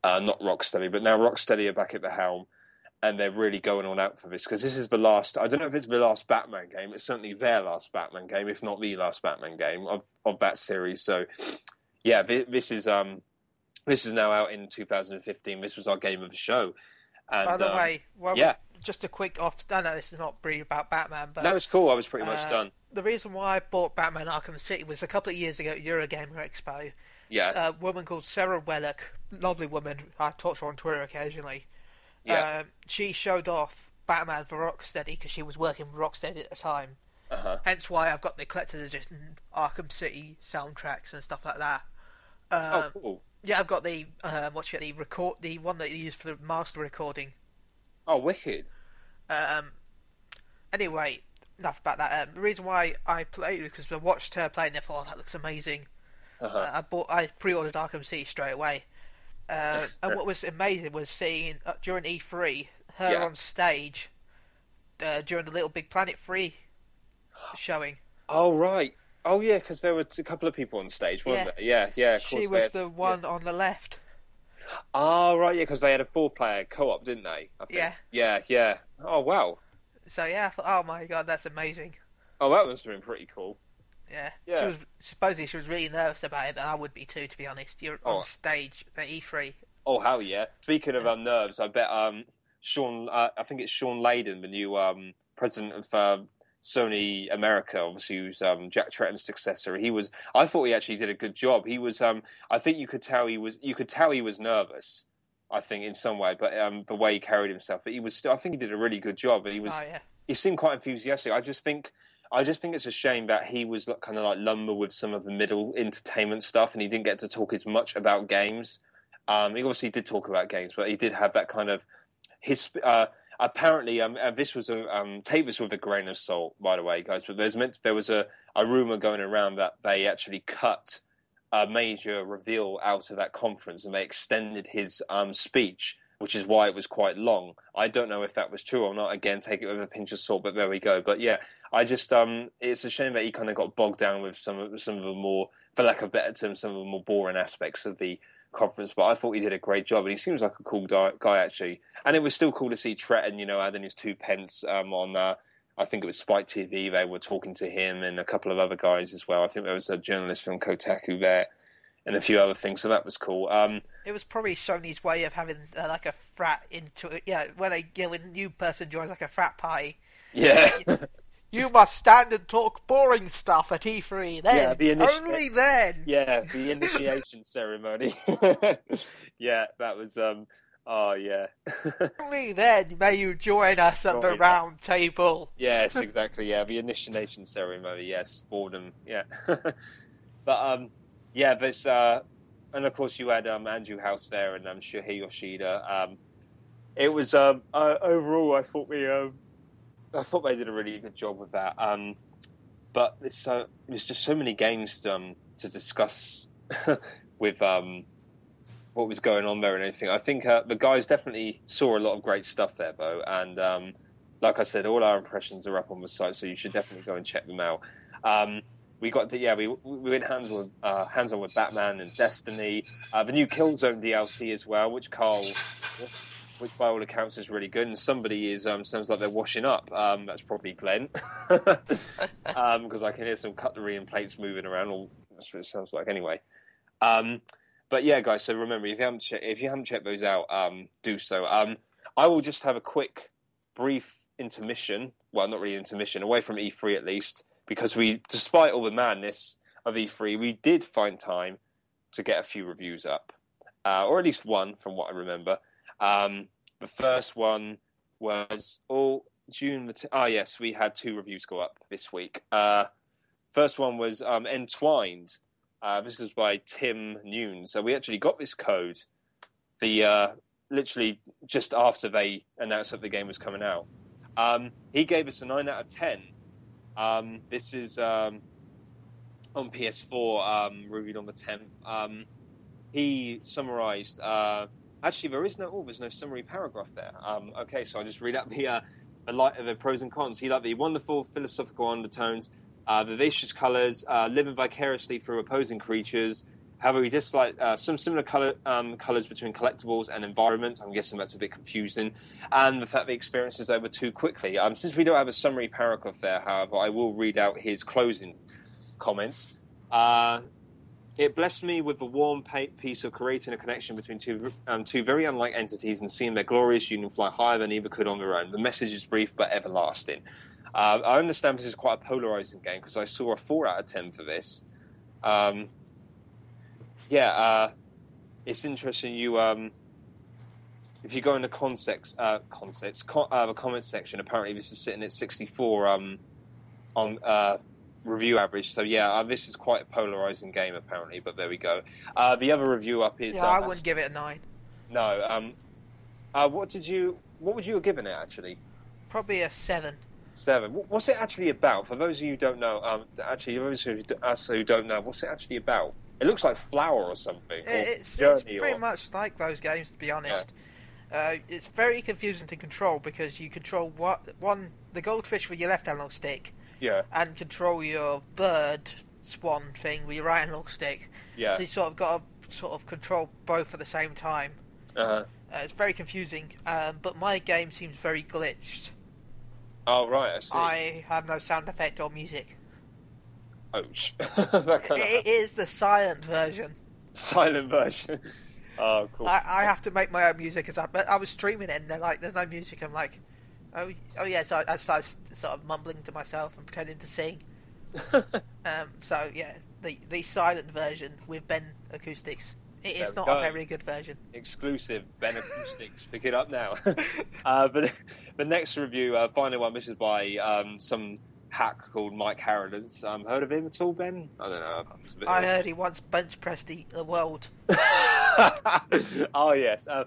uh, not Rocksteady, but now Rocksteady are back at the helm, and they're really going all out for this, because this is the last, I don't know if it's the last Batman game, it's certainly their last Batman game, if not the last Batman game of, of that series, so... Yeah, this is um, this is now out in two thousand fifteen. This was our game of the show, And, by the um, way, well, yeah. just a quick off... I know this is not really about Batman, but... No, it's cool. I was pretty much uh, done. The reason why I bought Batman Arkham City was a couple of years ago at Eurogamer Expo. Yeah. A woman called Sarah Wellick, lovely woman, I talk to her on Twitter occasionally. Yeah. Um, she showed off Batman for Rocksteady because she was working with Rocksteady at the time. Uh-huh. Hence why I've got the collector's edition Arkham City soundtracks and stuff like that. Um, oh, cool. Yeah, I've got the uh, what's it, the record, the one that you use for the master recording. Oh, wicked. Um. Anyway, enough about that. Um, the reason why I played because I watched her playing it, oh, that looks amazing. Uh-huh. Uh, I bought, I pre-ordered Arkham City straight away. Uh, and what was amazing was seeing uh, during E three her yeah. on stage uh, during the Little Big Planet three showing. Oh right. Oh yeah, because there were a couple of people on stage, weren't yeah. there? Yeah, yeah. Of course she was had, the one yeah. on the left. Oh right, yeah, because they had a four-player co-op, didn't they? I think. Yeah. Yeah, yeah. Oh wow. So yeah, I thought, oh my god, that's amazing. Oh, that must have been pretty cool. Yeah. yeah, she was supposedly she was really nervous about it, but I would be too, to be honest. You're oh. on stage at E three. Oh hell yeah! Speaking of yeah. um, nerves, I bet um Sean, uh, I think it's Sean Layden, the new um president of uh, Sony America, obviously who's um Jack Tretton's successor. He was, I thought he actually did a good job. He was, um I think you could tell he was, you could tell he was nervous. I think in some way, but um the way he carried himself, but he was still, I think he did a really good job. He was, oh, yeah. he seemed quite enthusiastic. I just think. I just think it's a shame that he was kind of like lumber with some of the middle entertainment stuff and he didn't get to talk as much about games. Um, he obviously did talk about games, but he did have that kind of... his. Uh, apparently, um, and this was a... Um, take this with a grain of salt, by the way, guys, but there's meant to, there was a, a rumour going around that they actually cut a major reveal out of that conference and they extended his um, speech, which is why it was quite long. I don't know if that was true or not. Again, take it with a pinch of salt, but there we go. But yeah, I just, um, it's a shame that he kind of got bogged down with some of, some of the more, for lack of better terms, some of the more boring aspects of the conference. But I thought he did a great job, and he seems like a cool di- guy, actually. And it was still cool to see Tretton, you know, adding his two pence um, on, uh, I think it was Spike T V. They were talking to him and a couple of other guys as well. I think there was a journalist from Kotaku there. And a few other things, so that was cool. Um, it was probably Sony's way of having uh, like a frat into it. Yeah, when they yeah, when a new person joins like a frat party. Yeah. You, you must stand and talk boring stuff at E three. Then yeah, the initi- only then. Yeah, the initiation ceremony. yeah, that was. Um, oh yeah. Only then may you join us at Probably the round yes. table. Yes, exactly. Yeah, the initiation ceremony. Yes, boredom. Yeah, but um. Yeah, there's, uh, and of course you had um, Andrew House there and um, Shuhei Yoshida. Um, it was um, uh, overall, I thought we, um, I thought they did a really good job with that. Um, but there's so there's just so many games to, um, to discuss with um, what was going on there and everything. I think uh, the guys definitely saw a lot of great stuff there, though. And um, like I said, all our impressions are up on the site, so you should definitely go and check them out. Um, We got to, yeah, we we went hands on uh, hands on with Batman and Destiny, uh, the new Killzone D L C as well, which Carl, which by all accounts is really good. And somebody is um, sounds like they're washing up. Um, that's probably Glenn, because um, I can hear some cutlery and plates moving around. All, that's what it sounds like anyway. Um, but yeah, guys. So remember, if you haven't che- if you haven't checked those out, um, do so. Um, I will just have a quick, brief intermission. Well, not really intermission, away from E three at least. Because we, despite all the madness of E three, we did find time to get a few reviews up. Uh, or at least one, from what I remember. Um, the first one was all June... The t- ah, yes, we had two reviews go up this week. Uh, first one was um, Entwined. Uh, this was by Tim Noon. So we actually got this code the uh, literally just after they announced that the game was coming out. Um, he gave us a nine out of ten. Um, this is um, on P S four, um, reviewed on the tenth. Um, he summarised... Uh, actually, there is no... Oh, there's no summary paragraph there. Um, okay, so I'll just read out the, uh, the, light of the pros and cons. He liked the wonderful philosophical undertones, uh, vivacious colours, uh, living vicariously through opposing creatures. However, he disliked uh, some similar colour, um, colours between collectibles and environment. I'm guessing that's a bit confusing. And the fact the experience is over too quickly. Um, since we don't have a summary paragraph there, however, I will read out his closing comments. Uh, It blessed me with the warm piece of creating a connection between two, um, two very unlike entities and seeing their glorious union fly higher than either could on their own. The message is brief but everlasting. Uh, I understand this is quite a polarizing game because I saw a four out of ten for this. Um, yeah, uh, it's interesting. You, um, if you go in the concepts, uh, concepts, con- uh, the comments section, apparently this is sitting at sixty-four um, on. Uh, review average, so yeah, uh, this is quite a polarizing game apparently, but there we go. Uh, the other review up is... Yeah, I um, wouldn't give it a nine. No, um... Uh, what did you... What would you have given it, actually? Probably a seven. Seven. What's it actually about? For those of you who don't know, um, actually, those of us who don't know, what's it actually about? It looks like Flower or something. It, or it's, it's pretty or... much like those games, to be honest. Yeah. Uh, it's very confusing to control, because you control what, one the goldfish with your left analog stick... Yeah. And control your bird swan thing with your right analog stick. Yeah. So you sort of got to sort of control both at the same time. Uh-huh. Uh, it's very confusing, um, but my game seems very glitched. Oh, right, I see. I have no sound effect or music. Ouch. that kind it, of... it is the silent version. Silent version. oh, cool. I, I have to make my own music, because I, I was streaming it, and they're like, there's no music. I'm like... Oh, oh yeah, so I, I started sort of mumbling to myself and pretending to sing. um, so, yeah, the the silent version with Ben Acoustics. It is not a very good version. Exclusive Ben Acoustics. Pick it up now. uh, but the next review, uh, final one, this is by um, some hack called Mike Harrods. Um, heard of him at all, Ben? I don't know. I heard he once bench-pressed the, the world. oh, yes. Uh,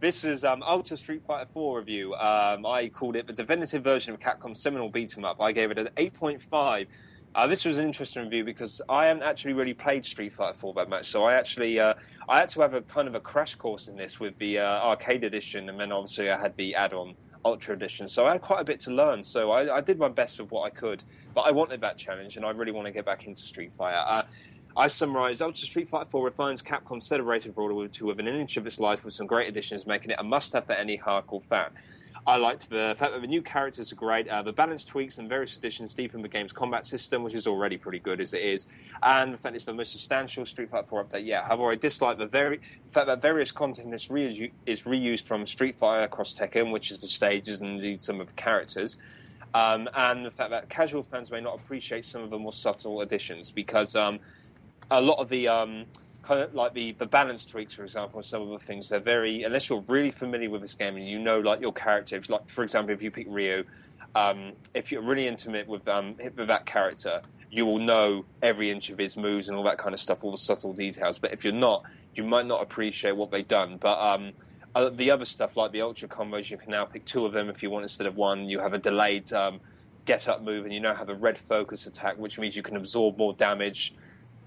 This is um, Ultra Street Fighter four review. Um, I called it the definitive version of Capcom's seminal beat-em-up. I gave it an eight point five. Uh, this was an interesting review because I haven't actually really played Street Fighter four that much, so I actually uh, I had to have a kind of a crash course in this with the uh, arcade edition, and then obviously I had the add-on Ultra edition. So I had quite a bit to learn, so I, I did my best with what I could, but I wanted that challenge, and I really want to get back into Street Fighter. Uh, I summarise, Ultra Street Fighter four refines Capcom's celebrated Broadway to within an inch of its life with some great additions, making it a must-have for any hardcore fan. I liked the fact that the new characters are great, uh, the balance tweaks and various additions deepen the game's combat system, which is already pretty good as it is, and the fact it's the most substantial Street Fighter four update yet. However, I dislike the, very, the fact that various content is, re- is reused from Street Fighter across Tekken, which is the stages and indeed some of the characters, um, and the fact that casual fans may not appreciate some of the more subtle additions, because... Um, A lot of the um, kind of like the, the balance tweaks, for example, and some of the things they're very unless you're really familiar with this game and you know like your character. If, like for example, if you pick Ryu, um, if you're really intimate with um, with that character, you will know every inch of his moves and all that kind of stuff, all the subtle details. But if you're not, you might not appreciate what they've done. But um, uh, the other stuff like the ultra combos, you can now pick two of them if you want instead of one. You have a delayed um, get up move, and you now have a red focus attack, which means you can absorb more damage.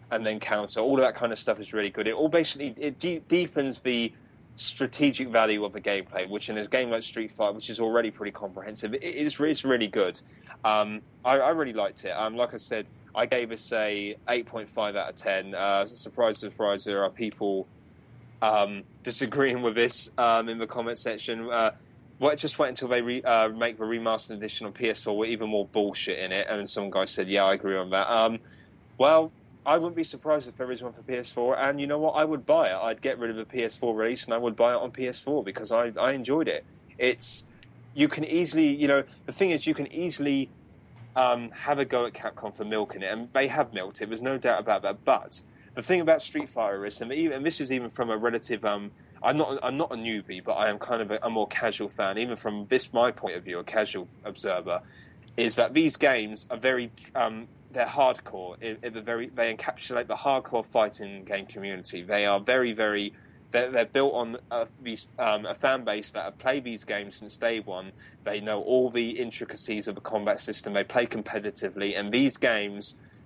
And then counter, all of that kind of stuff is really good. It all basically it de- deepens the strategic value of the gameplay, which in a game like Street Fighter, which is already pretty comprehensive, it is it's really good. Um, I, I really liked it. Um, like I said, I gave us a eight point five out of ten. Uh, surprise, surprise, there are people um, disagreeing with this um, in the comment section. Uh, well, it just wait until they re- uh, make the remastered edition on P S four with even more bullshit in it. And some guy said, yeah, I agree on that. Um, well... I wouldn't be surprised if there is one for P S four, and you know what? I would buy it. I'd get rid of the P S four release, and I would buy it on P S four because I, I enjoyed it. It's you can easily, you know, the thing is, you can easily um, have a go at Capcom for milking it, and they have milked it. There's no doubt about that. But the thing about Street Fighter is, and, even, and this is even from a relative, um, I'm not I'm not a newbie, but I am kind of a, a more casual fan, even from this my point of view, a casual observer, is that these games are very. Um, They're hardcore. It, it, they're very, they encapsulate the hardcore fighting game community. They are very, very. They're, they're built on a, these, um, a fan base that have played these games since day one. They know all the intricacies of the combat system. They play competitively, and these games,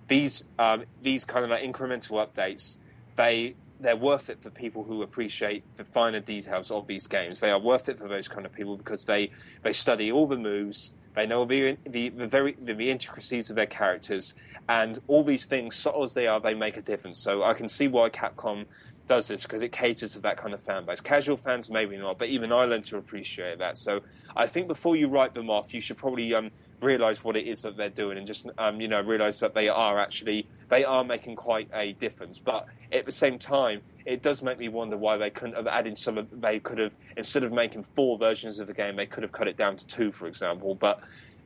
these um, these kind of like incremental updates, they they're worth it for people who appreciate the finer details of these games. They are worth it for those kind of people because they they study all the moves. They know the, the, the very the, the intricacies of their characters, and all these things, subtle as they are, they make a difference. So I can see why Capcom does this because it caters to that kind of fan base. Casual fans, maybe not, but even I learned to appreciate that. So I think before you write them off, you should probably um, realise what it is that they're doing and just, um, you know, realise that they are actually, they are making quite a difference. But at the same time, it does make me wonder why they couldn't have added some of, they could have, instead of making four versions of the game, they could have cut it down to two, for example. But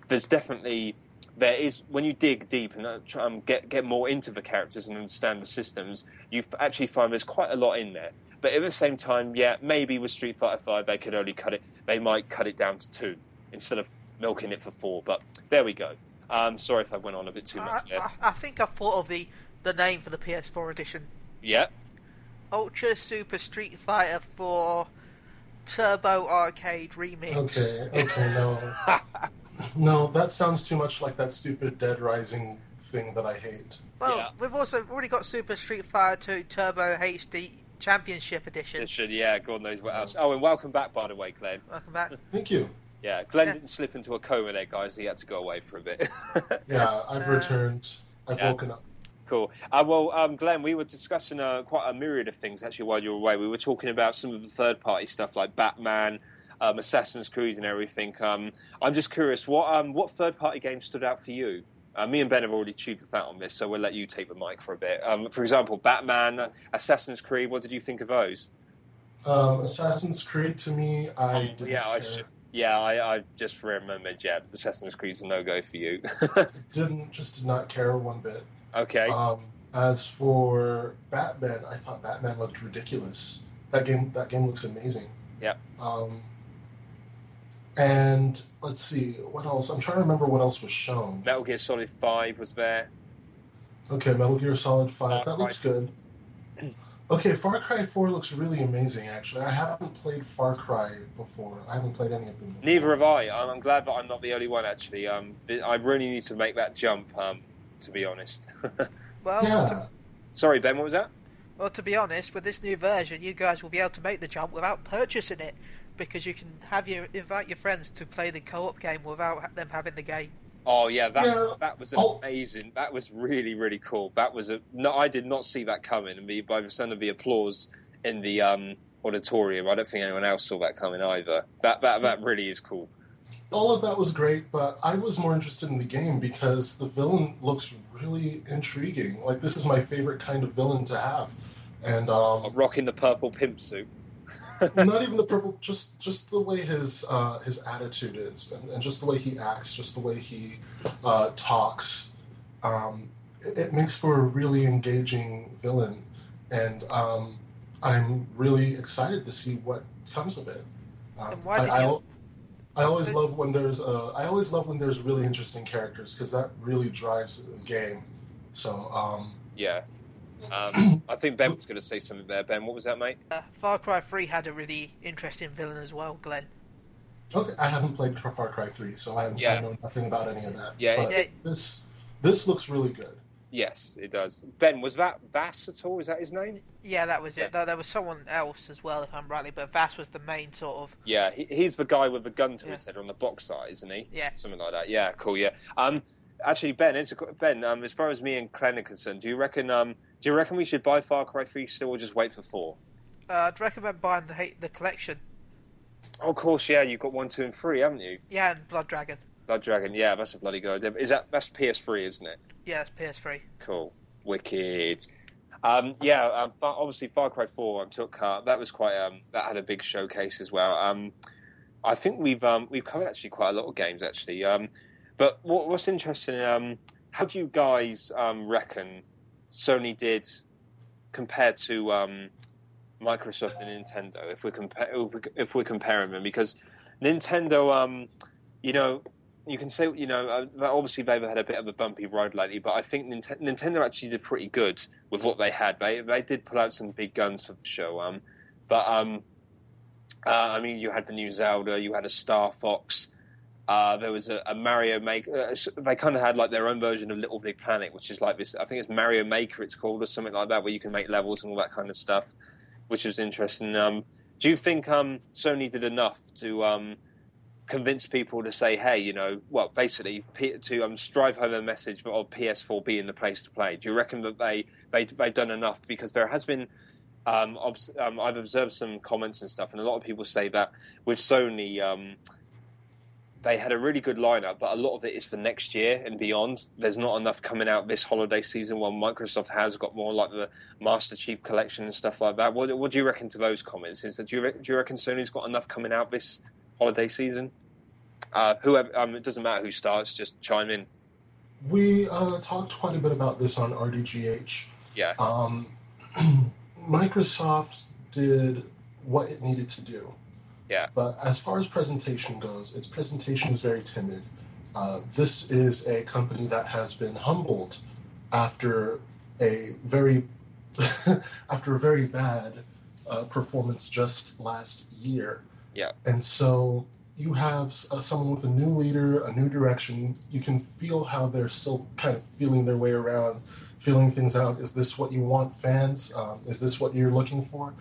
there's definitely... There is, when you dig deep and try and get, get more into the characters and understand the systems, you actually find there's quite a lot in there. But at the same time, yeah, maybe with Street Fighter five, they could only cut it, they might cut it down to two instead of milking it for four. But there we go. Um, sorry if I went on a bit too much I, there. I, I think I've thought of the, the name for the P S four edition. Yeah. Ultra Super Street Fighter four Turbo Arcade Remix. Okay, okay, no. No, that sounds too much like that stupid Dead Rising thing that I hate. Well, yeah. We've also already got Super Street Fighter two Turbo H D Championship Edition. Edition, yeah, God knows what else. Oh, and welcome back, by the way, Glenn. Welcome back. Thank you. Yeah, Glenn yeah. didn't slip into a coma there, guys. He had to go away for a bit. yeah, I've uh, returned. I've yeah. woken up. Cool. Uh, well, um, Glenn, we were discussing uh, quite a myriad of things, actually, while you were away. We were talking about some of the third-party stuff like Batman... Um, Assassin's Creed and everything. Um, I'm just curious, what um, what third-party game stood out for you? Uh, me and Ben have already chewed the fat on this, so we'll let you take the mic for a bit. Um, for example, Batman, Assassin's Creed, what did you think of those? Um, Assassin's Creed, to me, I um, didn't yeah, care. I sh- yeah, I, I just remembered, yeah, Assassin's Creed's a no-go for you. didn't, just did not care one bit. Okay. Um, as for Batman, I thought Batman looked ridiculous. That game, that game looks amazing. Yeah. Um... And let's see, what else? I'm trying to remember what else was shown. Metal Gear Solid five was there. Okay, Metal Gear Solid five. That looks good. Okay, Far Cry four looks really amazing, actually. I haven't played Far Cry before. I haven't played any of them before. Neither have I. I'm glad that I'm not the only one, actually. Um, I really need to make that jump, um, to be honest. well, yeah. to... Sorry, Ben, what was that? Well, to be honest, with this new version, you guys will be able to make the jump without purchasing it. Because you can have your invite your friends to play the co-op game without them having the game. Oh yeah, that yeah. that was amazing. Oh. That was really really cool. That was a no, I did not see that coming. And by the sound of the applause in the um, auditorium, I don't think anyone else saw that coming either. That that that really is cool. All of that was great, but I was more interested in the game because the villain looks really intriguing. Like this is my favorite kind of villain to have, and um, rocking the purple pimp suit. Not even the purple, just just the way his uh, his attitude is, and, and just the way he acts, just the way he uh, talks. Um, it, it makes for a really engaging villain, and um, I'm really excited to see what comes of it. Um, I, I, you... I always love when there's uh, I always love when there's really interesting characters because that really drives the game. So um, yeah. Um, I think Ben was going to say something there. Ben, what was that, mate? Uh, Far Cry three had a really interesting villain as well, Glenn. Okay, I haven't played Far Cry three, so I, yeah. I know nothing about any of that. Yeah, but it, this this looks really good. Yes, it does. Ben, was that Vass at all? Is that his name? Yeah, that was it. Yeah. There was someone else as well, if I'm rightly, but Vass was the main sort of... Yeah, he, he's the guy with the gun to yeah. his head on the box side, isn't he? Yeah. Something like that. Yeah, cool, yeah. Um, actually, Ben, it's a, Ben. Um, as far as me and Glenn are concerned, do you reckon... Um, Do you reckon we should buy Far Cry three still or just wait for four? Uh, I'd recommend buying the the collection. Oh, of course, yeah. You've got one, two, and three, haven't you? Yeah, and Blood Dragon. Blood Dragon, yeah. That's a bloody good idea. Is that, that's P S three, isn't it? Yeah, it's P S three. Cool. Wicked. Um, yeah, um, obviously Far Cry four um, took uh, that was quite um, that had a big showcase as well. Um, I think we've um, we've covered actually quite a lot of games actually. Um, but what, what's interesting? Um, how do you guys um, reckon Sony did compared to um, Microsoft and Nintendo, if we're, compa- if we're comparing them, because Nintendo, um, you know, you can say, you know, obviously they've had a bit of a bumpy ride lately, but I think Nint- Nintendo actually did pretty good with what they had. They they did pull out some big guns for the show. Um, but, um, uh, I mean, you had the new Zelda, you had a Star Fox... Uh, there was a, a Mario Maker. Uh, they kind of had like their own version of Little Big Planet, which is like this. I think it's Mario Maker, it's called, or something like that, where you can make levels and all that kind of stuff, which was interesting. Um, do you think um, Sony did enough to um, convince people to say, "Hey, you know, well, basically, P- to um, strive home the message of P S four being the place to play"? Do you reckon that they they they've done enough? Because there has been um, obs- um, I've observed some comments and stuff, and a lot of people say that with Sony, um, they had a really good lineup, but a lot of it is for next year and beyond. There's not enough coming out this holiday season, while Microsoft has got more, like the Master Chief Collection and stuff like that. What, what do you reckon to those comments? Is that do you, re- do you reckon Sony's got enough coming out this holiday season? Uh, whoever, um, it doesn't matter who starts, just chime in. We uh, talked quite a bit about this on R D G H. Yeah. Um, Microsoft did what it needed to do. Yeah. But as far as presentation goes, its presentation is very timid. Uh, this is a company that has been humbled after a very after a very bad uh, performance just last year. Yeah. And so you have uh, someone with a new leader, a new direction. You can feel how they're still kind of feeling their way around, feeling things out. Is this what you want, fans? Um, is this what you're looking for?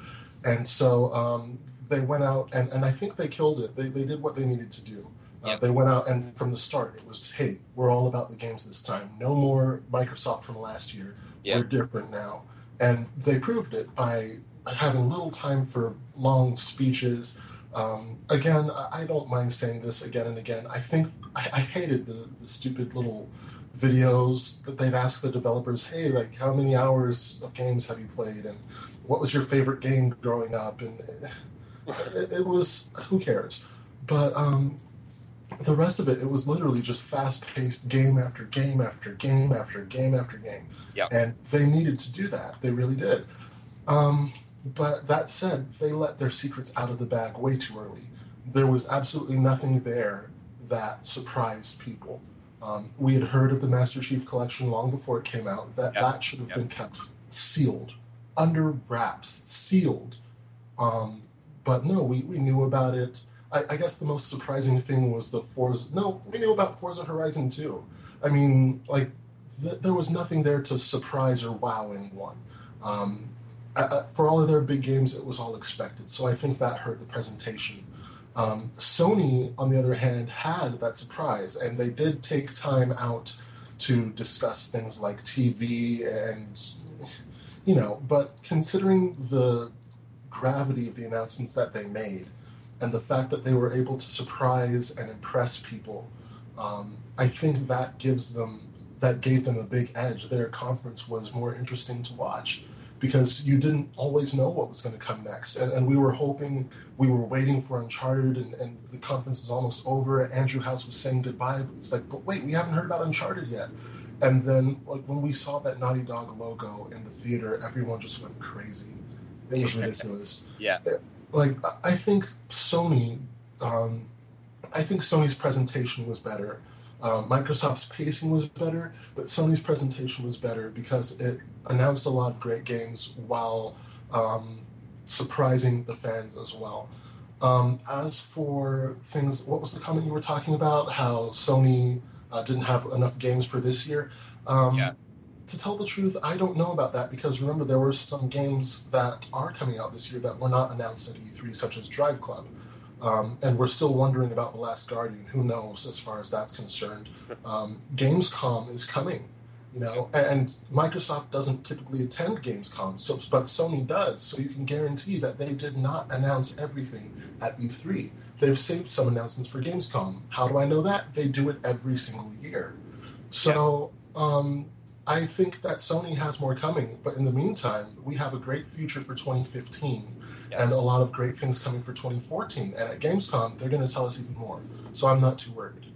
And so um, they went out, and, and I think they killed it. They they did what they needed to do. Uh, yep. They went out, and from the start, it was, hey, we're all about the games this time. No more Microsoft from last year. Yep. We're different now. And they proved it by having little time for long speeches. Um, again, I don't mind saying this again and again. I think I, I hated the, the stupid little videos that they've asked the developers, hey, like, how many hours of games have you played? And what was your favorite game growing up? And it, it was, who cares? But um, the rest of it, it was literally just fast-paced game after game after game after game after game. Yep. And they needed to do that. They really did. Um... But that said, they let their secrets out of the bag way too early. There was absolutely nothing there that surprised people. Um, we had heard of the Master Chief Collection long before it came out. That, yep. that should have yep. been kept sealed, under wraps, sealed. Um, but no, we, we knew about it. I, I guess the most surprising thing was the Forza. No, we knew about Forza Horizon two. I mean, like, th- there was nothing there to surprise or wow anyone. Um... Uh, for all of their big games, it was all expected. So I think that hurt the presentation. Um, Sony, on the other hand, had that surprise, and they did take time out to discuss things like T V and, you know, but considering the gravity of the announcements that they made and the fact that they were able to surprise and impress people, um, I think that gives them, that gave them a big edge. Their conference was more interesting to watch, because you didn't always know what was going to come next. And, and we were hoping, we were waiting for Uncharted, and, and the conference was almost over. Andrew House was saying goodbye, but it's like, but wait, we haven't heard about Uncharted yet. And then like, when we saw that Naughty Dog logo in the theater, everyone just went crazy. It was ridiculous. Yeah. Like, I think Sony, um, I think Sony's presentation was better. Uh, Microsoft's pacing was better, but Sony's presentation was better because it announced a lot of great games while um, surprising the fans as well. Um, as for things, what was the comment you were talking about? How Sony uh, didn't have enough games for this year? Um, yeah. To tell the truth, I don't know about that because remember there were some games that are coming out this year that were not announced at E three, such as DriveClub. Um, and we're still wondering about The Last Guardian. Who knows as far as that's concerned? Um, Gamescom is coming, you know, and Microsoft doesn't typically attend Gamescom, so, but Sony does. So you can guarantee that they did not announce everything at E three. They've saved some announcements for Gamescom. How do I know that? They do it every single year. So um, I think that Sony has more coming, but in the meantime, we have a great future for twenty fifteen. Yes. And a lot of great things coming for twenty fourteen. And at Gamescom, they're going to tell us even more. So I'm not too worried.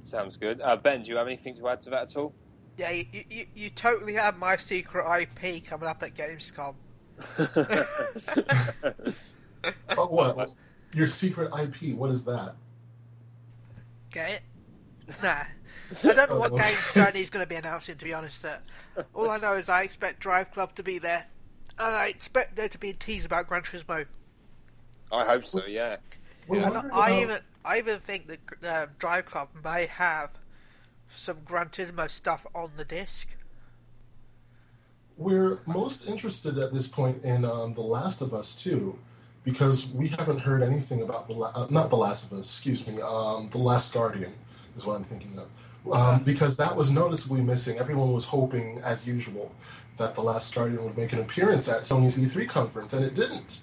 Sounds good. Uh, Ben, do you have anything to add to that at all? Yeah, you, you, you totally have my secret I P coming up at Gamescom. Oh, what? Your secret I P, what is that? Get it? Nah. I don't know what game Sony's going to be announcing, to be honest. That all I know is I expect Drive Club to be there. And I expect there to be a tease about Gran Turismo. I hope so, yeah. Well, yeah. And I, I even I even think that uh, Drive Club may have some Gran Turismo stuff on the disc. We're most interested at this point in um, The Last of Us two, because we haven't heard anything about the La- uh, not The Last of Us, excuse me, um, The Last Guardian is what I'm thinking of. um, because that was noticeably missing. Everyone was hoping, as usual, that The Last Guardian would make an appearance at Sony's E three conference, and it didn't.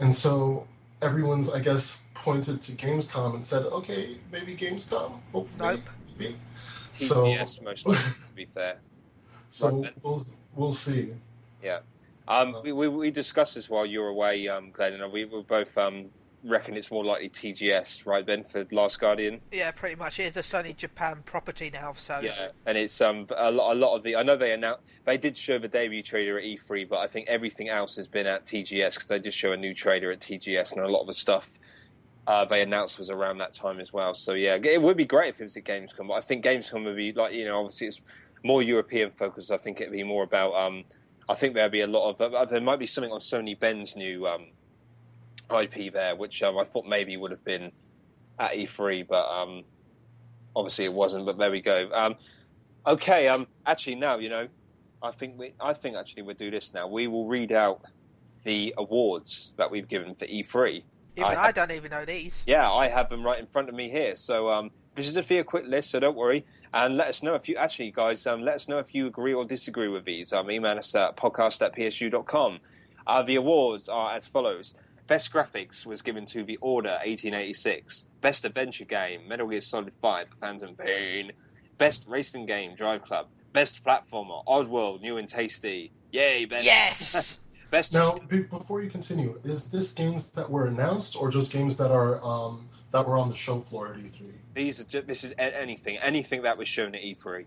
And so everyone's, I guess, pointed to Gamescom and said, okay, maybe Gamescom, hopefully. Nope. Maybe. So, yes, most likely, to be fair. So right, we'll, we'll see. Yeah. Um, uh, we, we we discussed this while you were away, um, Glenn, and we were both um, reckon it's more likely T G S, right, Ben, for Last Guardian? Yeah, pretty much. It is a Sony Japan property now, so... Yeah, and it's um, a, lot, a lot of the... I know they announced... They did show the debut trailer at E three, but I think everything else has been at T G S, because they just show a new trailer at T G S, and a lot of the stuff uh, they announced was around that time as well. So, yeah, it would be great if it was at Gamescom, but I think Gamescom would be, like, you know, obviously it's more European-focused. I think it'd be more about... Um, I think there'll be a lot of... Uh, there might be something on Sony Ben's new um, I P there, which um, I thought maybe would have been at E three, but um, obviously it wasn't, but there we go. Um, okay, um, actually, now, you know, I think we, I think actually we'll do this now. We will read out the awards that we've given for E three. Even I, have, I don't even know these. Yeah, I have them right in front of me here, so... Um, this is just be a quick list, so don't worry. And let us know if you... Actually, guys, um, let us know if you agree or disagree with these. Um, email us at podcast at P S U dot com. Uh, the awards are as follows. Best Graphics was given to The Order, eighteen eighty-six. Best Adventure Game, Metal Gear Solid five, Phantom Pain. Best Racing Game, DriveClub. Best Platformer, Oddworld, New and Tasty. Yay, Ben. Yes! Best. Now, be- before you continue, is this games that were announced or just games that are... Um... that were on the show floor at E three. These are just, this is anything, anything that was shown at E three,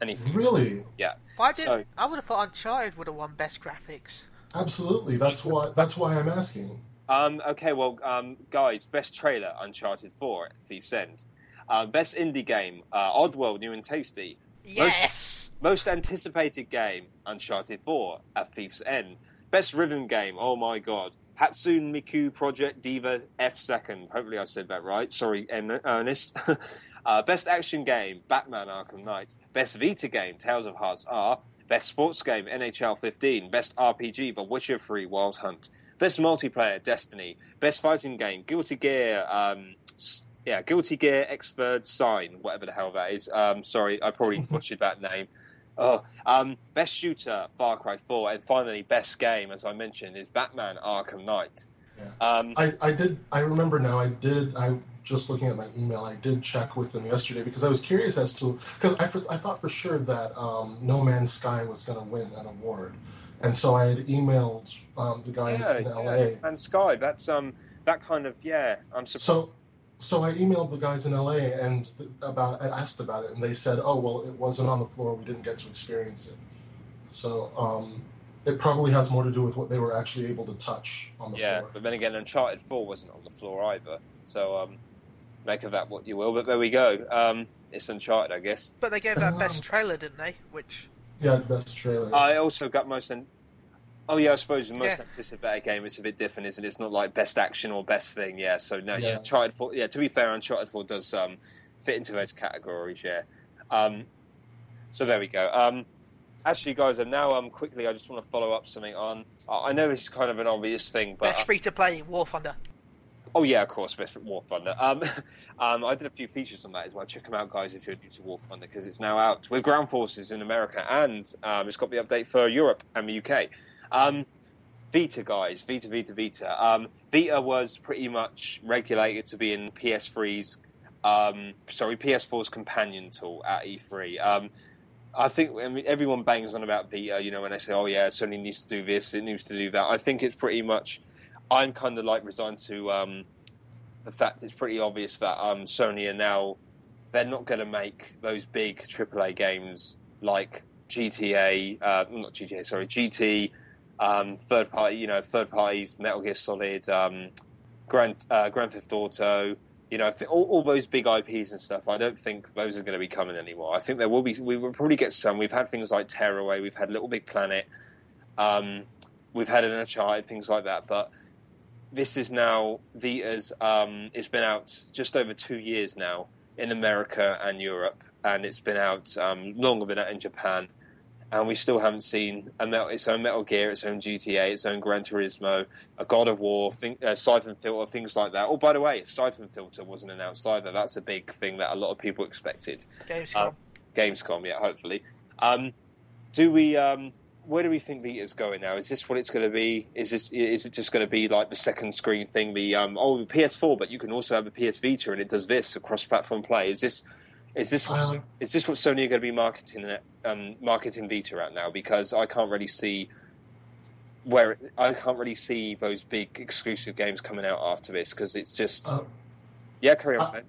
anything. Really? Yeah. I didn't. So, I would have thought Uncharted would have won Best Graphics. Absolutely. That's why. That's why I'm asking. Um. Okay. Well, um, guys, Best Trailer: Uncharted four, Thief's End. Uh, Best Indie Game: uh, Oddworld, New and Tasty. Yes. Most, most Anticipated Game: Uncharted four, A Thief's End. Best Rhythm Game: Oh my God. Hatsune Miku Project Diva F two. Hopefully I said that right. Sorry, Ernest. uh, Best Action Game, Batman Arkham Knight. Best Vita Game, Tales of Hearts R. Best Sports Game, N H L fifteen. Best R P G, The Witcher three, Wild Hunt. Best Multiplayer, Destiny. Best Fighting Game, Guilty Gear... Um, yeah, Guilty Gear Xrd Sign, whatever the hell that is. Um, sorry, I probably butchered that name. Oh, um, Best Shooter, Far Cry four, and finally Best Game, as I mentioned, is Batman Arkham Knight. Yeah. Um, I, I did. I remember now. I did. I just looking at my email. I did check with them yesterday because I was curious as to because I, I thought for sure that um, No Man's Sky was going to win an award, and so I had emailed um, the guys yeah, in yeah, L A. And Sky, that's um that kind of yeah. I'm surprised. So, So I emailed the guys in L A and about and asked about it, and they said, "Oh, well, it wasn't on the floor. We didn't get to experience it." So um, it probably has more to do with what they were actually able to touch on the yeah, floor. Yeah, but then again, Uncharted four wasn't on the floor either. So um, make of that what you will. But there we go. Um, it's Uncharted, I guess. But they gave that best trailer, didn't they? Which yeah, best trailer. I also got most. In- Oh, yeah, I suppose the most yeah. anticipated game is a bit different, isn't it? It's not like best action or best thing, yeah. So, no, yeah, Uncharted four, yeah, to be fair, Uncharted four does um, fit into those categories, yeah. Um, so, there we go. Um, actually, guys, and now um, quickly, I just want to follow up something on. I know this is kind of an obvious thing, but. Best free to play, War Thunder. Oh, yeah, of course, Best War Thunder. Um, um, I did a few features on that as well. Check them out, guys, if you're new to War Thunder, because it's now out with Ground Forces in America, and um, it's got the update for Europe and the U K. Um, Vita, guys. Vita, Vita, Vita. Um, Vita was pretty much regulated to be in P S three's, um, sorry, P S four's companion tool at E three. Um, I think I mean, everyone bangs on about Vita, you know, when they say, oh, yeah, Sony needs to do this, it needs to do that. I think it's pretty much, I'm kind of like resigned to um, the fact it's pretty obvious that um, Sony are now, they're not going to make those big triple A games like G T A, uh, not G T A, sorry, G T... Um, third party, you know, third parties, Metal Gear Solid, um, Grand uh, Grand Theft Auto, you know, all, all those big I Ps and stuff. I don't think those are going to be coming anymore. I think there will be. We will probably get some. We've had things like Tearaway, we've had Little Big Planet, um, we've had an Uncharted, things like that. But this is now Vita's. Um, it's been out just over two years now in America and Europe, and it's been out um, longer than that in Japan. And we still haven't seen a metal, its own Metal Gear, its own G T A, its own Gran Turismo, a God of War, thing, uh, Siphon Filter, things like that. Oh, by the way, Siphon Filter wasn't announced either. That's a big thing that a lot of people expected. Gamescom. Um, Gamescom yet, hopefully. Um, do we? Um, where do we think the is going now? Is this what it's going to be? Is this? Is it just going to be like the second screen thing? The um, oh, the P S four, but you can also have a P S Vita, and it does this cross-platform play. Is this? Is this? What, um, is this what Sony are going to be marketing at, um, marketing Vita at now? Because I can't really see. Where I can't really see those big exclusive games coming out after this, because it's just... Um, yeah, carry on.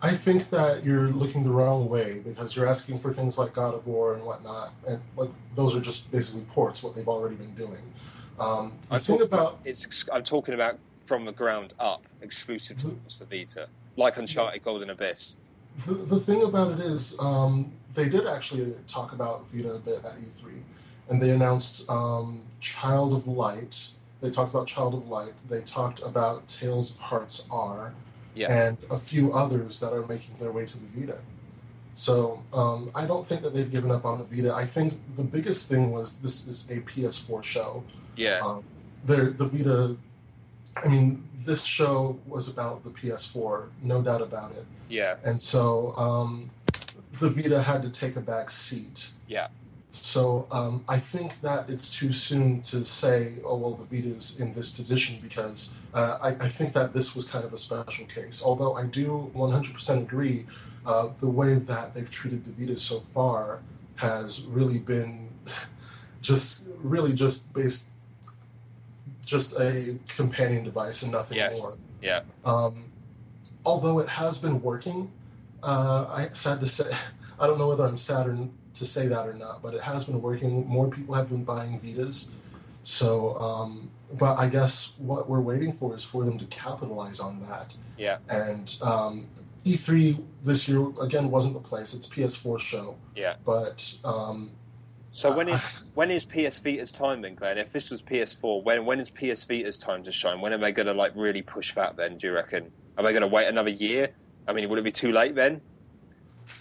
I, I think that you're looking the wrong way, because you're asking for things like God of War and whatnot, and like those are just basically ports, what they've already been doing. Um, I'm, talking about, it's, I'm talking about from the ground up, exclusive to the Vita, like Uncharted yeah. Golden Abyss. The, the thing about it is, um, they did actually talk about Vita a bit at E three. And they announced um, Child of Light. They talked about Child of Light. They talked about Tales of Hearts R, yeah. and a few others that are making their way to the Vita. So um, I don't think that they've given up on the Vita. I think the biggest thing was this is a P S four show. Yeah. Um, the Vita, I mean, this show was about the P S four, no doubt about it. Yeah. And so um, the Vita had to take a back seat. Yeah. So um, I think that it's too soon to say, oh, well, the Vita's in this position, because uh, I, I think that this was kind of a special case. Although I do one hundred percent agree, uh, the way that they've treated the Vita so far has really been just really just based just a companion device and nothing yes. more. Yeah. Um, although it has been working, uh, I sad to say, I don't know whether I'm sad or to say that or not, but it has been working. More people have been buying Vitas. So, um, but I guess what we're waiting for is for them to capitalize on that. Yeah. And um, E three this year, again, wasn't the place. It's a P S four show. Yeah. But... Um, so when is I, when is P S Vita's time then, Glenn? If this was P S four, when when is P S Vita's time to shine? When are they going to, like, really push that then, do you reckon? Are they going to wait another year? I mean, would it be too late then?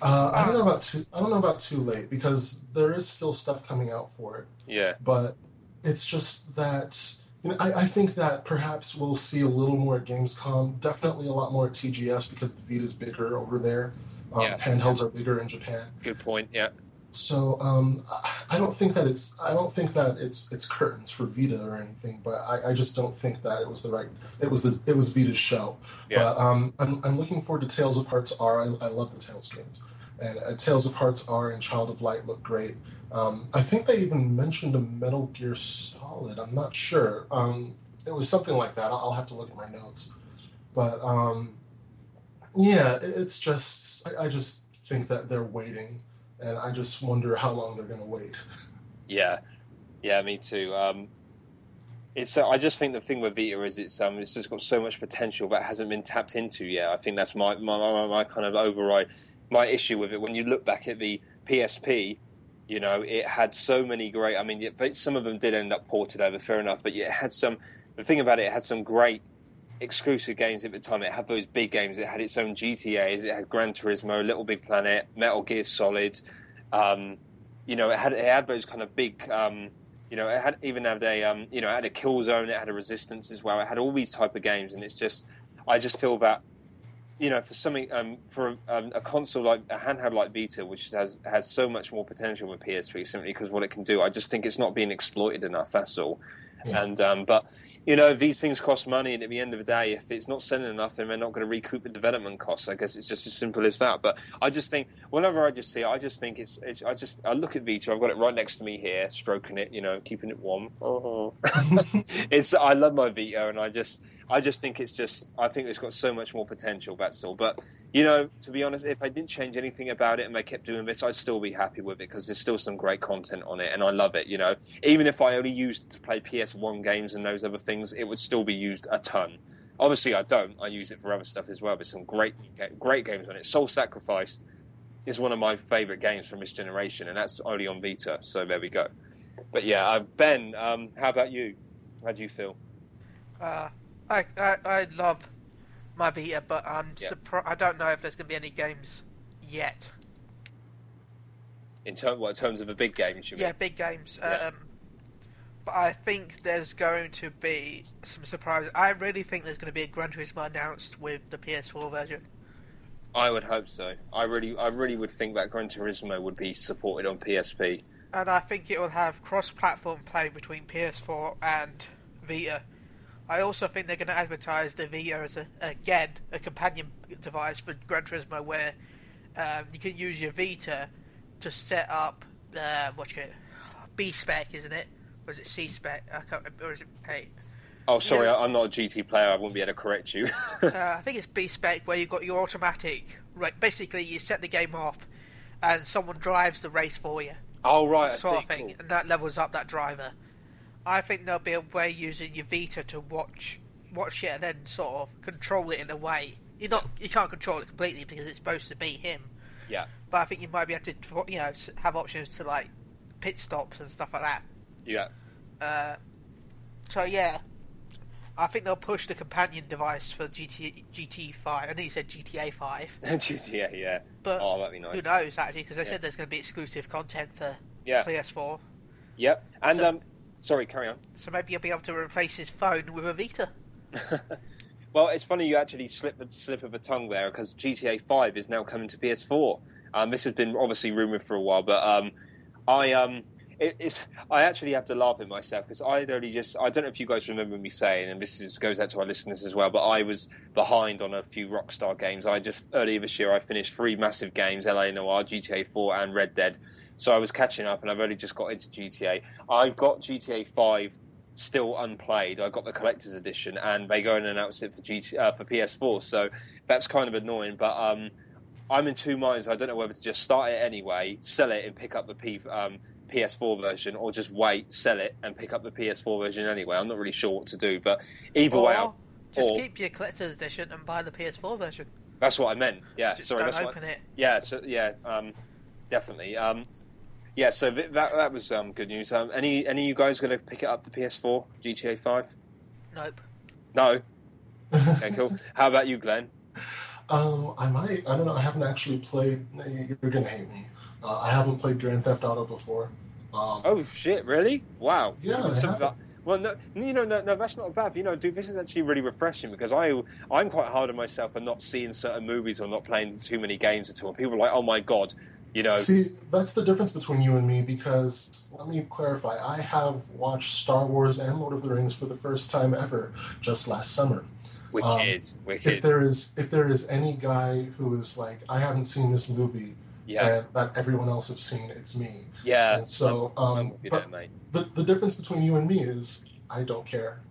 Uh, I don't know about too. I don't know about too late, because there is still stuff coming out for it. Yeah. But it's just that you know I, I think that perhaps we'll see a little more at Gamescom. Definitely a lot more at T G S, because the Vita's bigger over there. Um, yeah. Handhelds yeah. are bigger in Japan. Good point. Yeah. So um, I don't think that it's I don't think that it's it's curtains for Vita or anything, but I, I just don't think that it was the right it was the, it was Vita's show. Yeah. But um, I'm I'm looking forward to Tales of Hearts R. I, I love the Tales games, and uh, Tales of Hearts R and Child of Light look great. Um, I think they even mentioned a Metal Gear Solid. I'm not sure. Um, it was something like that. I'll, I'll have to look at my notes. But um, yeah, it, it's just I, I just think that they're waiting. And I just wonder how long they're going to wait. Yeah, yeah, me too. Um, it's uh, I just think the thing with Vita is it's um it's just got so much potential that hasn't been tapped into yet. I think that's my my, my, my kind of override my issue with it. When you look back at the P S P, you know, it had so many great. I mean, it, some of them did end up ported over, fair enough. But it had some. The thing about it, it had some great exclusive games at the time. It had those big games. It had its own G T As. It had Gran Turismo, Little Big Planet, Metal Gear Solid. Um, you know, it had it had those kind of big. Um, you know, it had even had a um, you know, it had a Killzone. It had a Resistance as well. It had all these type of games, and it's just, I just feel that, you know, for something um, for a, um, a console like a handheld like Vita, which has has so much more potential with P S three, simply because what it can do. I just think it's not being exploited enough. That's all. Yeah. And um, but. You know, these things cost money, and at the end of the day, if it's not selling enough, then they're not going to recoup the development costs. I guess it's just as simple as that. But I just think, whenever I just see it, I just think it's, it's I just, I look at Vita, I've got it right next to me here, stroking it, you know, keeping it warm. Oh. it's, I love my Vita, and I just, I just think it's just, I think it's got so much more potential, that's all. But, you know, to be honest, if I didn't change anything about it and they kept doing this, I'd still be happy with it, because there's still some great content on it, and I love it, you know. Even if I only used it to play P S one games and those other things, it would still be used a ton. Obviously, I don't. I use it for other stuff as well. But some great, great games on it. Soul Sacrifice is one of my favourite games from this generation, and that's only on Vita. So there we go. But yeah, uh, Ben, um, how about you? How do you feel? Uh, I, I I love my Vita, but I'm yeah. surprised. I don't know if there's going to be any games yet. In terms, what in terms of the big games? You mean? Yeah, big games. Yeah. Um, But I think there's going to be some surprises. I really think there's going to be a Gran Turismo announced with the P S four version. I would hope so. I really, I really would think that Gran Turismo would be supported on P S P. And I think it will have cross-platform play between P S four and Vita. I also think they're going to advertise the Vita as, a, again, a companion device for Gran Turismo, where um, you can use your Vita to set up, uh, what you B-Spec, isn't it? Or is it C-Spec? I can't remember. Or is it eight? Oh, sorry, yeah. I'm not a G T player. I wouldn't be able to correct you. uh, I think it's B-Spec, where you've got your automatic. Right, basically, you set the game off, and someone drives the race for you. Oh, right, sort I see. Of thing, cool. And that levels up that driver. I think there'll be a way using your Vita to watch watch it and then sort of control it in a way. You're not, you can't control it completely because it's supposed to be him. Yeah. But I think you might be able to, you know, have options to like pit stops and stuff like that. Yeah. Uh, so yeah, I think they'll push the companion device for G T A five. I think you said G T A five. G T A, yeah. But oh, that'd be nice. Who knows, actually, because they yeah. said there's going to be exclusive content for yeah. P S four. Yep. And so, um, sorry, carry on. So maybe you'll be able to replace his phone with a Vita. Well, it's funny you actually slip the slip of a tongue there, because G T A five is now coming to P S four. Um, this has been obviously rumoured for a while, but um, I... um. It, it's, I actually have to laugh at myself because I'd only just, I don't know if you guys remember me saying, and this is, goes out to our listeners as well, but I was behind on a few Rockstar games. I just, earlier this year, I finished three massive games, L A Noire, G T A four, and Red Dead. So I was catching up, and I've only just got into G T A. I've got G T A five still unplayed. I got the collector's edition, and they go and announce it for, G T, uh, for P S four, so that's kind of annoying, but... Um, I'm in two minds. I don't know whether to just start it anyway, sell it and pick up the P, um, P S four version, or just wait, sell it and pick up the P S four version anyway. I'm not really sure what to do, but either or way... I'll, just or, keep your collector's edition and buy the P S four version. That's what I meant, yeah. Just sorry, don't that's open I, it. Yeah, so, yeah, um, definitely. Um, yeah, so th- that that was um, good news. Um, any, any of you guys going to pick it up, the P S four, G T A five? Nope. No? Okay, cool. How about you, Glenn? Um, I might. I don't know. I haven't actually played... You're going to hate me. Uh, I haven't played Grand Theft Auto before. Um, oh, shit, really? Wow. Yeah, I Well, no, you know, no, no, that's not bad. You know, dude, this is actually really refreshing because I, I'm quite hard on myself for not seeing certain movies or not playing too many games at all. People are like, oh, my God, you know... See, that's the difference between you and me because, let me clarify, I have watched Star Wars and Lord of the Rings for the first time ever just last summer. Wicked, um, wicked. If there is if there is any guy who is like, I haven't seen this movie yeah. and that everyone else has seen, it's me. Yeah. And so, um, I'm good at it, mate. The, the difference between you and me is I don't care.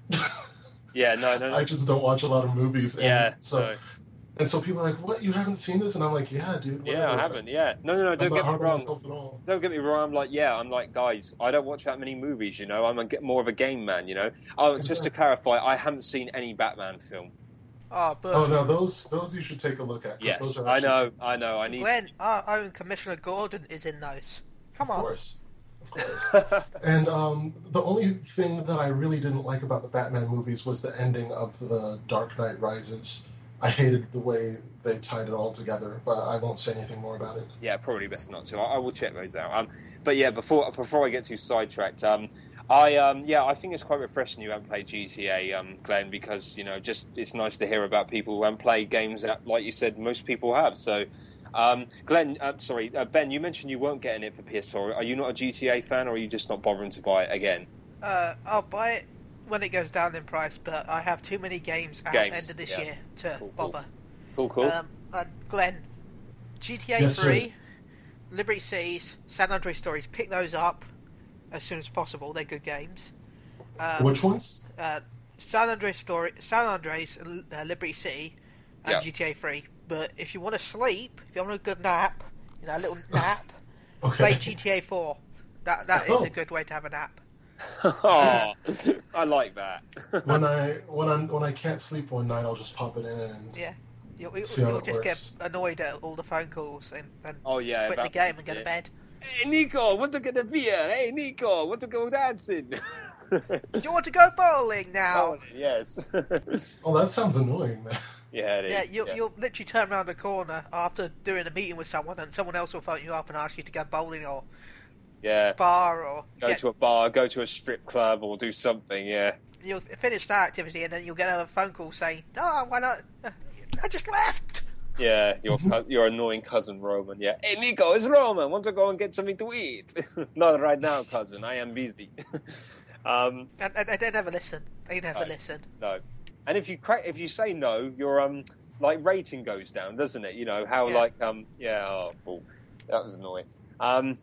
yeah, no, no, no. I just don't watch a lot of movies. And yeah. So, no. And so people are like, what, you haven't seen this? And I'm like, yeah, dude. Whatever. Yeah, I haven't, yeah. No, no, no, don't I'm get me wrong. Don't get me wrong. I'm like, yeah, I'm like, guys, I don't watch that many movies, you know. I'm a, more of a game man, you know. Oh, exactly. Just to clarify, I haven't seen any Batman film. Oh, but... oh no, those those you should take a look at. Yes, those are actually... I know, I know. I need. Glenn, our own Commissioner Gordon is in those. Come on. Of course. Of course. And um, the only thing that I really didn't like about the Batman movies was the ending of The Dark Knight Rises. I hated the way they tied it all together, but I won't say anything more about it. Yeah, probably best not to. I, I will check those out. Um, but yeah, before before I get too sidetracked, um, I um, yeah, I think it's quite refreshing you haven't played G T A, um, Glenn, because you know, just it's nice to hear about people who haven't played games that, like you said, most people have. So, um, Glenn, uh, sorry, uh, Ben, you mentioned you weren't getting it for P S four. Are you not a G T A fan, or are you just not bothering to buy it again? Uh, I'll buy it when it goes down in price, but I have too many games at games, the end of this yeah. year to cool, bother. Cool, cool. Um, and Glenn, G T A yes, three, sir. Liberty Cities, San Andreas Stories, pick those up as soon as possible. They're good games. Um, Which ones? Uh, San Andreas Story, San Andreas, uh, Liberty City, and yeah. G T A three. But if you want to sleep, if you want a good nap, you know, a little nap, okay. Play G T A four. That that oh. is a good way to have a nap. Oh, I like that. when I when I when I can't sleep one night, I'll just pop it in and yeah, you'll, you'll, you'll just works. Get annoyed at all the phone calls and, and oh yeah, quit the game and go yeah. to bed. Hey Nico, want to get a beer? Hey Nico, want to go dancing? Do you want to go bowling now? Oh, yes. Oh, that sounds annoying, man. Yeah, it is. Yeah, you'll, yeah. you'll literally turn around the corner after doing a meeting with someone, and someone else will phone you up and ask you to go bowling or. Yeah. Bar or go get, to a bar, go to a strip club, or do something. Yeah. You'll finish that activity, and then you'll get a phone call saying, "Oh, why not? I just left." Yeah, your your annoying cousin Roman. Yeah, hey Nico, it's Roman. Want to go and get something to eat? Not right now, cousin. I am busy. um, I, I, I don't ever listen. They never no, listen. No, and if you cra- if you say no, your um like rating goes down, doesn't it? You know how yeah. like um yeah, oh, oh, that was annoying. Um,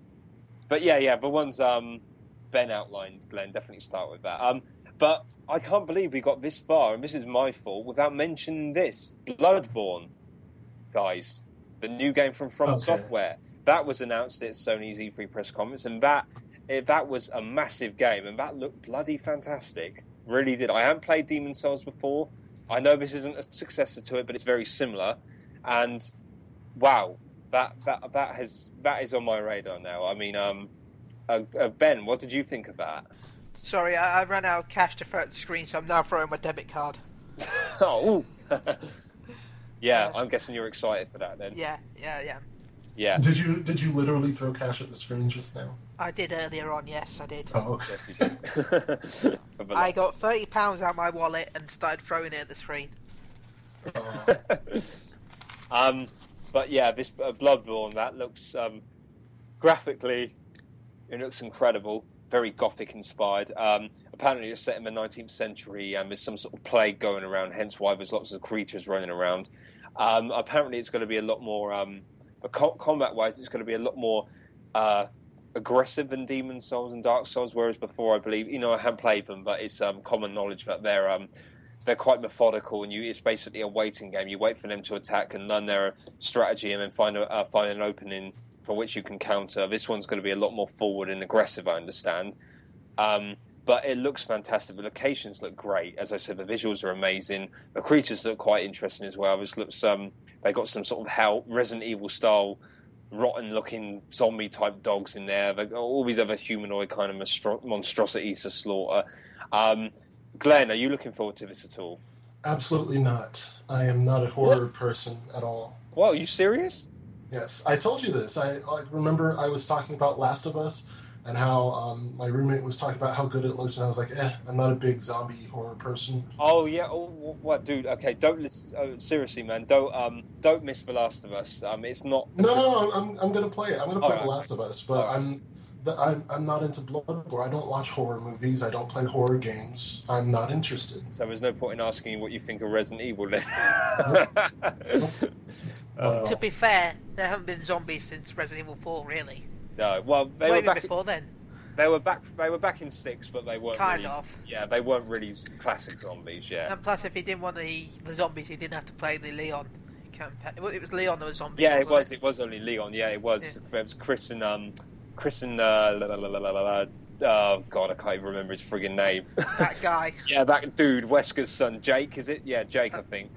but yeah, yeah, the ones um Ben outlined, Glenn, definitely start with that. Um, but I can't believe we got this far, and this is my fault, without mentioning this Bloodborne. Guys, the new game from From okay. Software that was announced at Sony's E three press conference, and that it, that was a massive game, and that looked bloody fantastic. Really did. I haven't played Demon Souls before. I know this isn't a successor to it, but it's very similar. And wow, that that that has that is on my radar now. I mean, um, uh, uh, Ben, what did you think of that? Sorry, I, I ran out of cash to throw at the screen, so I'm now throwing my debit card. oh. Yeah, I'm guessing you're excited for that then. Yeah, yeah, yeah. Yeah. Did you did you literally throw cash at the screen just now? I did earlier on. Yes, I did. Oh, okay. Yes, you did. I got thirty pounds out of my wallet and started throwing it at the screen. Oh. um, but yeah, this uh, Bloodborne that looks um, graphically, it looks incredible. Very gothic inspired. Um, apparently it's set in the nineteenth century and there's some sort of plague going around, hence why there's lots of creatures running around. Um, apparently it's going to be a lot more, um, combat-wise, it's going to be a lot more uh, aggressive than Demon Souls and Dark Souls, whereas before, I believe, you know, I haven't played them, but it's um, common knowledge that they're um, they're quite methodical, and you it's basically a waiting game. You wait for them to attack and learn their strategy and then find, a, uh, find an opening for which you can counter. This one's going to be a lot more forward and aggressive, I understand. Um, but it looks fantastic. The locations look great. As I said, the visuals are amazing. The creatures look quite interesting as well. This looks, um, they got some sort of hell, Resident Evil-style, rotten-looking zombie-type dogs in there. They got all these other humanoid kind of monstro- monstrosities to slaughter. Um, Glenn, are you looking forward to this at all? Absolutely not. I am not a horror what? person at all. What, are you serious? Yes, I told you this. I, I remember I was talking about Last of Us and how um, my roommate was talking about how good it looked, and I was like, eh, I'm not a big zombie horror person. Oh, yeah. Oh, what, dude? Okay, don't listen. Oh, seriously, man, don't um, don't miss The Last of Us. Um, it's not... No, no, no, I'm, I'm going to play it. I'm going to play right. The Last of Us, but right. I'm, the, I'm I'm not into Bloodborne. I don't watch horror movies. I don't play horror games. I'm not interested. So there's no point in asking you what you think of Resident Evil, then. Uh, to be fair, there haven't been zombies since Resident Evil four, really. No, well, they Maybe were back before in, then. They were back. They were back in six, but they weren't kind really, of. Yeah, they weren't really classic zombies. Yeah. And plus, if he didn't want the, the zombies, he didn't have to play the Leon campaign. It was Leon that was zombies. Yeah, it was. It? it was only Leon. Yeah, it was. Yeah. It was Chris and um, Chris and uh, la, la, la, la, la, la. Oh God, I can't even remember his friggin' name. That guy. Yeah, that dude, Wesker's son, Jake. Is it? Yeah, Jake, uh, I think.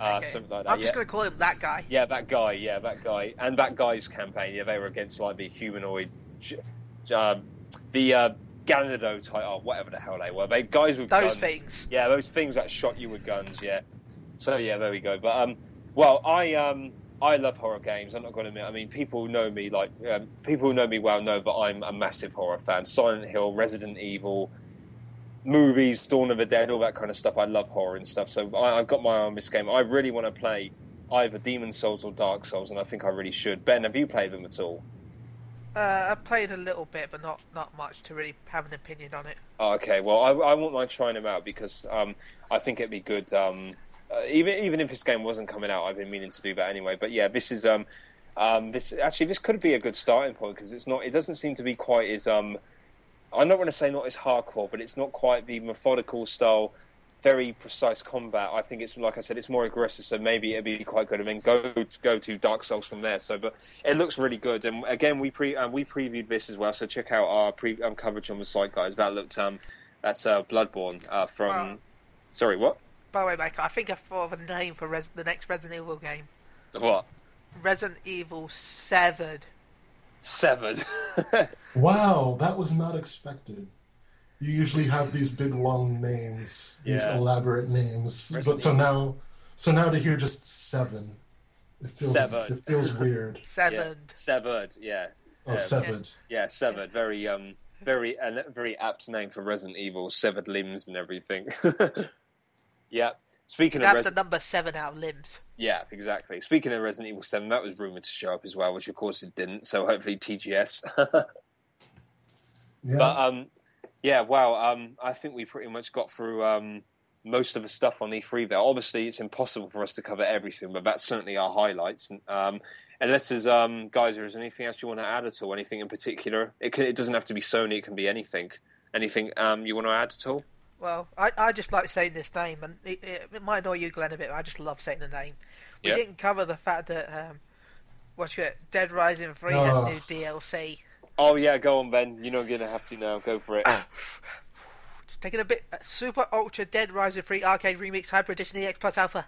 Uh, okay. Something like that. I'm just yeah. going to call him that guy. Yeah, that guy. Yeah, that guy. And that guy's campaign. Yeah, they were against like the humanoid, um, the uh, Ganado type, oh, whatever the hell they were. They guys with those guns. Those things. Yeah, those things that shot you with guns. Yeah. So yeah, there we go. But um, well, I um, I love horror games. I'm not going to admit. I mean, people who know me like um, people who know me well know that I'm a massive horror fan. Silent Hill, Resident Evil. Movies, Dawn of the Dead, all that kind of stuff. I love horror and stuff, so I, I've got my eye on this game. I really want to play either Demon Souls or Dark Souls, and I think I really should. Ben, have you played them at all? Uh, I've played a little bit, but not, not much to really have an opinion on it. Oh, okay, well, I, I won't mind trying them out because um, I think it'd be good. Um, uh, even even if this game wasn't coming out, I've been meaning to do that anyway. But yeah, this is um, um, this actually this could be a good starting point because it's not. It doesn't seem to be quite as um. I'm not going to say not as hardcore, but it's not quite the methodical style, very precise combat. I think it's, like I said, it's more aggressive, so maybe it'd be quite good. I mean, go go to Dark Souls from there. So, but it looks really good. And again, we pre um, we previewed this as well, so check out our pre- um, coverage on the site, guys. That looked um, that's uh, Bloodborne uh, from. Well, sorry, what? By the way, Michael, I think I thought of a name for Res- the next Resident Evil game. What? Resident Evil Severed. Severed. Wow, that was not expected. You usually have these big long names, yeah. these elaborate names. Resident but so Evil. now so now to hear just seven. It feels Severed. It feels weird. Severed. Yeah. Severed, yeah. Oh, yeah. Severed. Yeah, yeah Severed. Yeah. Very um very a very apt name for Resident Evil, severed limbs and everything. Yeah. Speaking of Resident... the number seven out of limbs. Yeah, exactly. Speaking of Resident Evil seven, that was rumoured to show up as well, which of course it didn't, so hopefully T G S. Yeah. But, um, yeah, wow, um, I think we pretty much got through um, most of the stuff on E three there. Obviously, it's impossible for us to cover everything, but that's certainly our highlights. Um, unless there's, um, guys, there's anything else you want to add at all, anything in particular? It, can, it doesn't have to be Sony, it can be anything. Anything um, you want to add at all? Well, I, I just like saying this name, and it, it, it might annoy you, Glenn, a bit, but I just love saying the name. We yeah. didn't cover the fact that um, what's your Dead Rising three oh. has new D L C. Oh, yeah, go on, Ben. You're not going to have to now. Go for it. Just taking a bit... Uh, Super Ultra Dead Rising three Arcade Remix Hyper Edition E X Plus Alpha.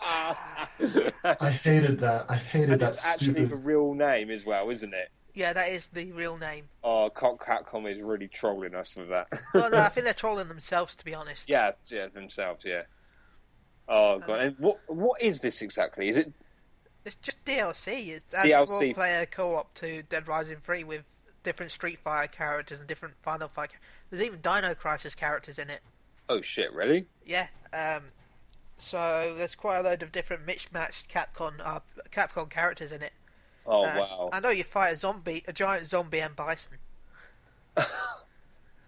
I hated that. I hated and that it's stupid... actually the real name as well, isn't it? Yeah, that is the real name. Oh, Capcom is really trolling us with that. No, no, I think they're trolling themselves, to be honest. Yeah, yeah, themselves, yeah. Oh, God. Um, and what what is this exactly? Is it... It's just D L C. It's D L C. A player co-op to Dead Rising three with different Street Fighter characters and different Final Fight characters. There's even Dino Crisis characters in it. Oh, shit, really? Yeah. Um, so there's quite a load of different mismatched Capcom uh, Capcom characters in it. Oh, uh, wow. I know you fight a zombie, a giant zombie and bison.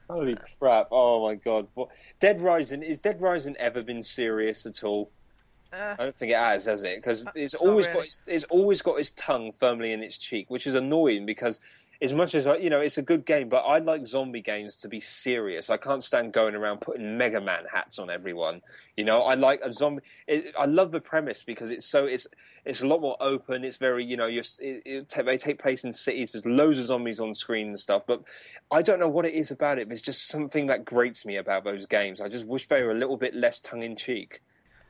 Holy uh, crap. Oh, my God. What? Dead Rising, is Dead Rising ever been serious at all? Uh, I don't think it has, has it? Because it's always really. got its, it's always got its tongue firmly in its cheek, which is annoying. Because as much as I, you know, it's a good game, but I like zombie games to be serious. I can't stand going around putting Mega Man hats on everyone. You know, I like a zombie. It, I love the premise because it's so it's it's a lot more open. It's very you know, you're, it, it, they take place in cities. There's loads of zombies on screen and stuff. But I don't know what it is about it. There's just something that grates me about those games. I just wish they were a little bit less tongue in cheek.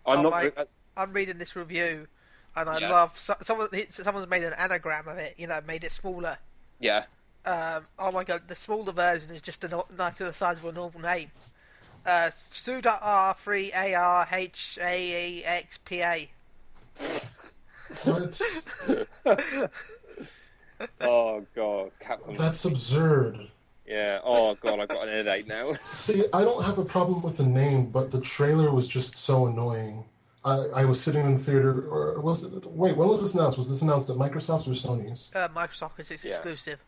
I'm, oh, not... my, I'm reading this review, and I yeah. love so, someone. Someone's made an anagram of it. You know, made it smaller. Yeah. Um, oh my God, the smaller version is just a, like the size of a normal name. Uh, Suda R three A R H A E X P A. What? Oh God, Capcom. That's absurd. Yeah, oh God, I've got an headache now. See, I don't have a problem with the name, but the trailer was just so annoying. I, I was sitting in the theater, or was it, wait, when was this announced? Was this announced at Microsoft's or Sony's? Uh, Microsoft, because it's yeah. exclusive.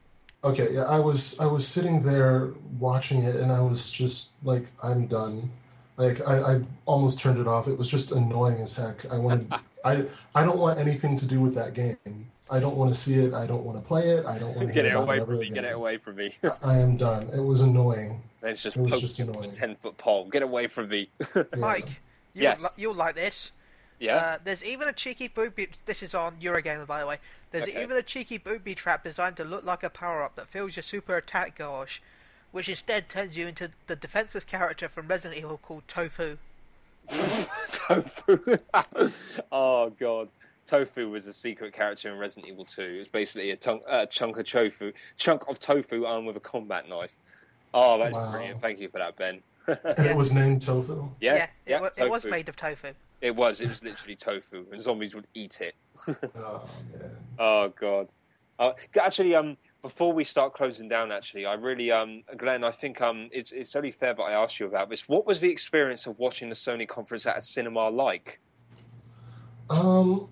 Okay, yeah, I was I was sitting there watching it, and I was just like, I'm done. Like, I, I almost turned it off. It was just annoying as heck. I wanted, I, I don't want anything to do with that game. I don't want to see it. I don't want to play it. I don't want to get it away from me. Get it away from me. I am done. It was annoying. And it's just it was just annoying. A ten foot pole. Get away from me, yeah. Mike. You yes, li- you'll like this. Yeah. Uh, there's even a cheeky booby. This is on Eurogamer, by the way. There's okay. even a cheeky booby trap designed to look like a power up that fills your super attack gauge, which instead turns you into the defenseless character from Resident Evil called Tofu. Tofu. Oh God. Tofu was a secret character in Resident Evil two. It was basically a tunk, uh, chunk of tofu, chunk of tofu armed with a combat knife. Oh, that's wow. brilliant! Thank you for that, Ben. And it was named Tofu. Yeah, yeah, yeah it, was, tofu. It was made of tofu. It was. It was literally tofu, and zombies would eat it. Oh, man. Oh God. Uh, actually, um, before we start closing down, actually, I really, um, Glenn, I think um, it's it's only fair that I ask you about this. What was the experience of watching the Sony conference at a cinema like? Um.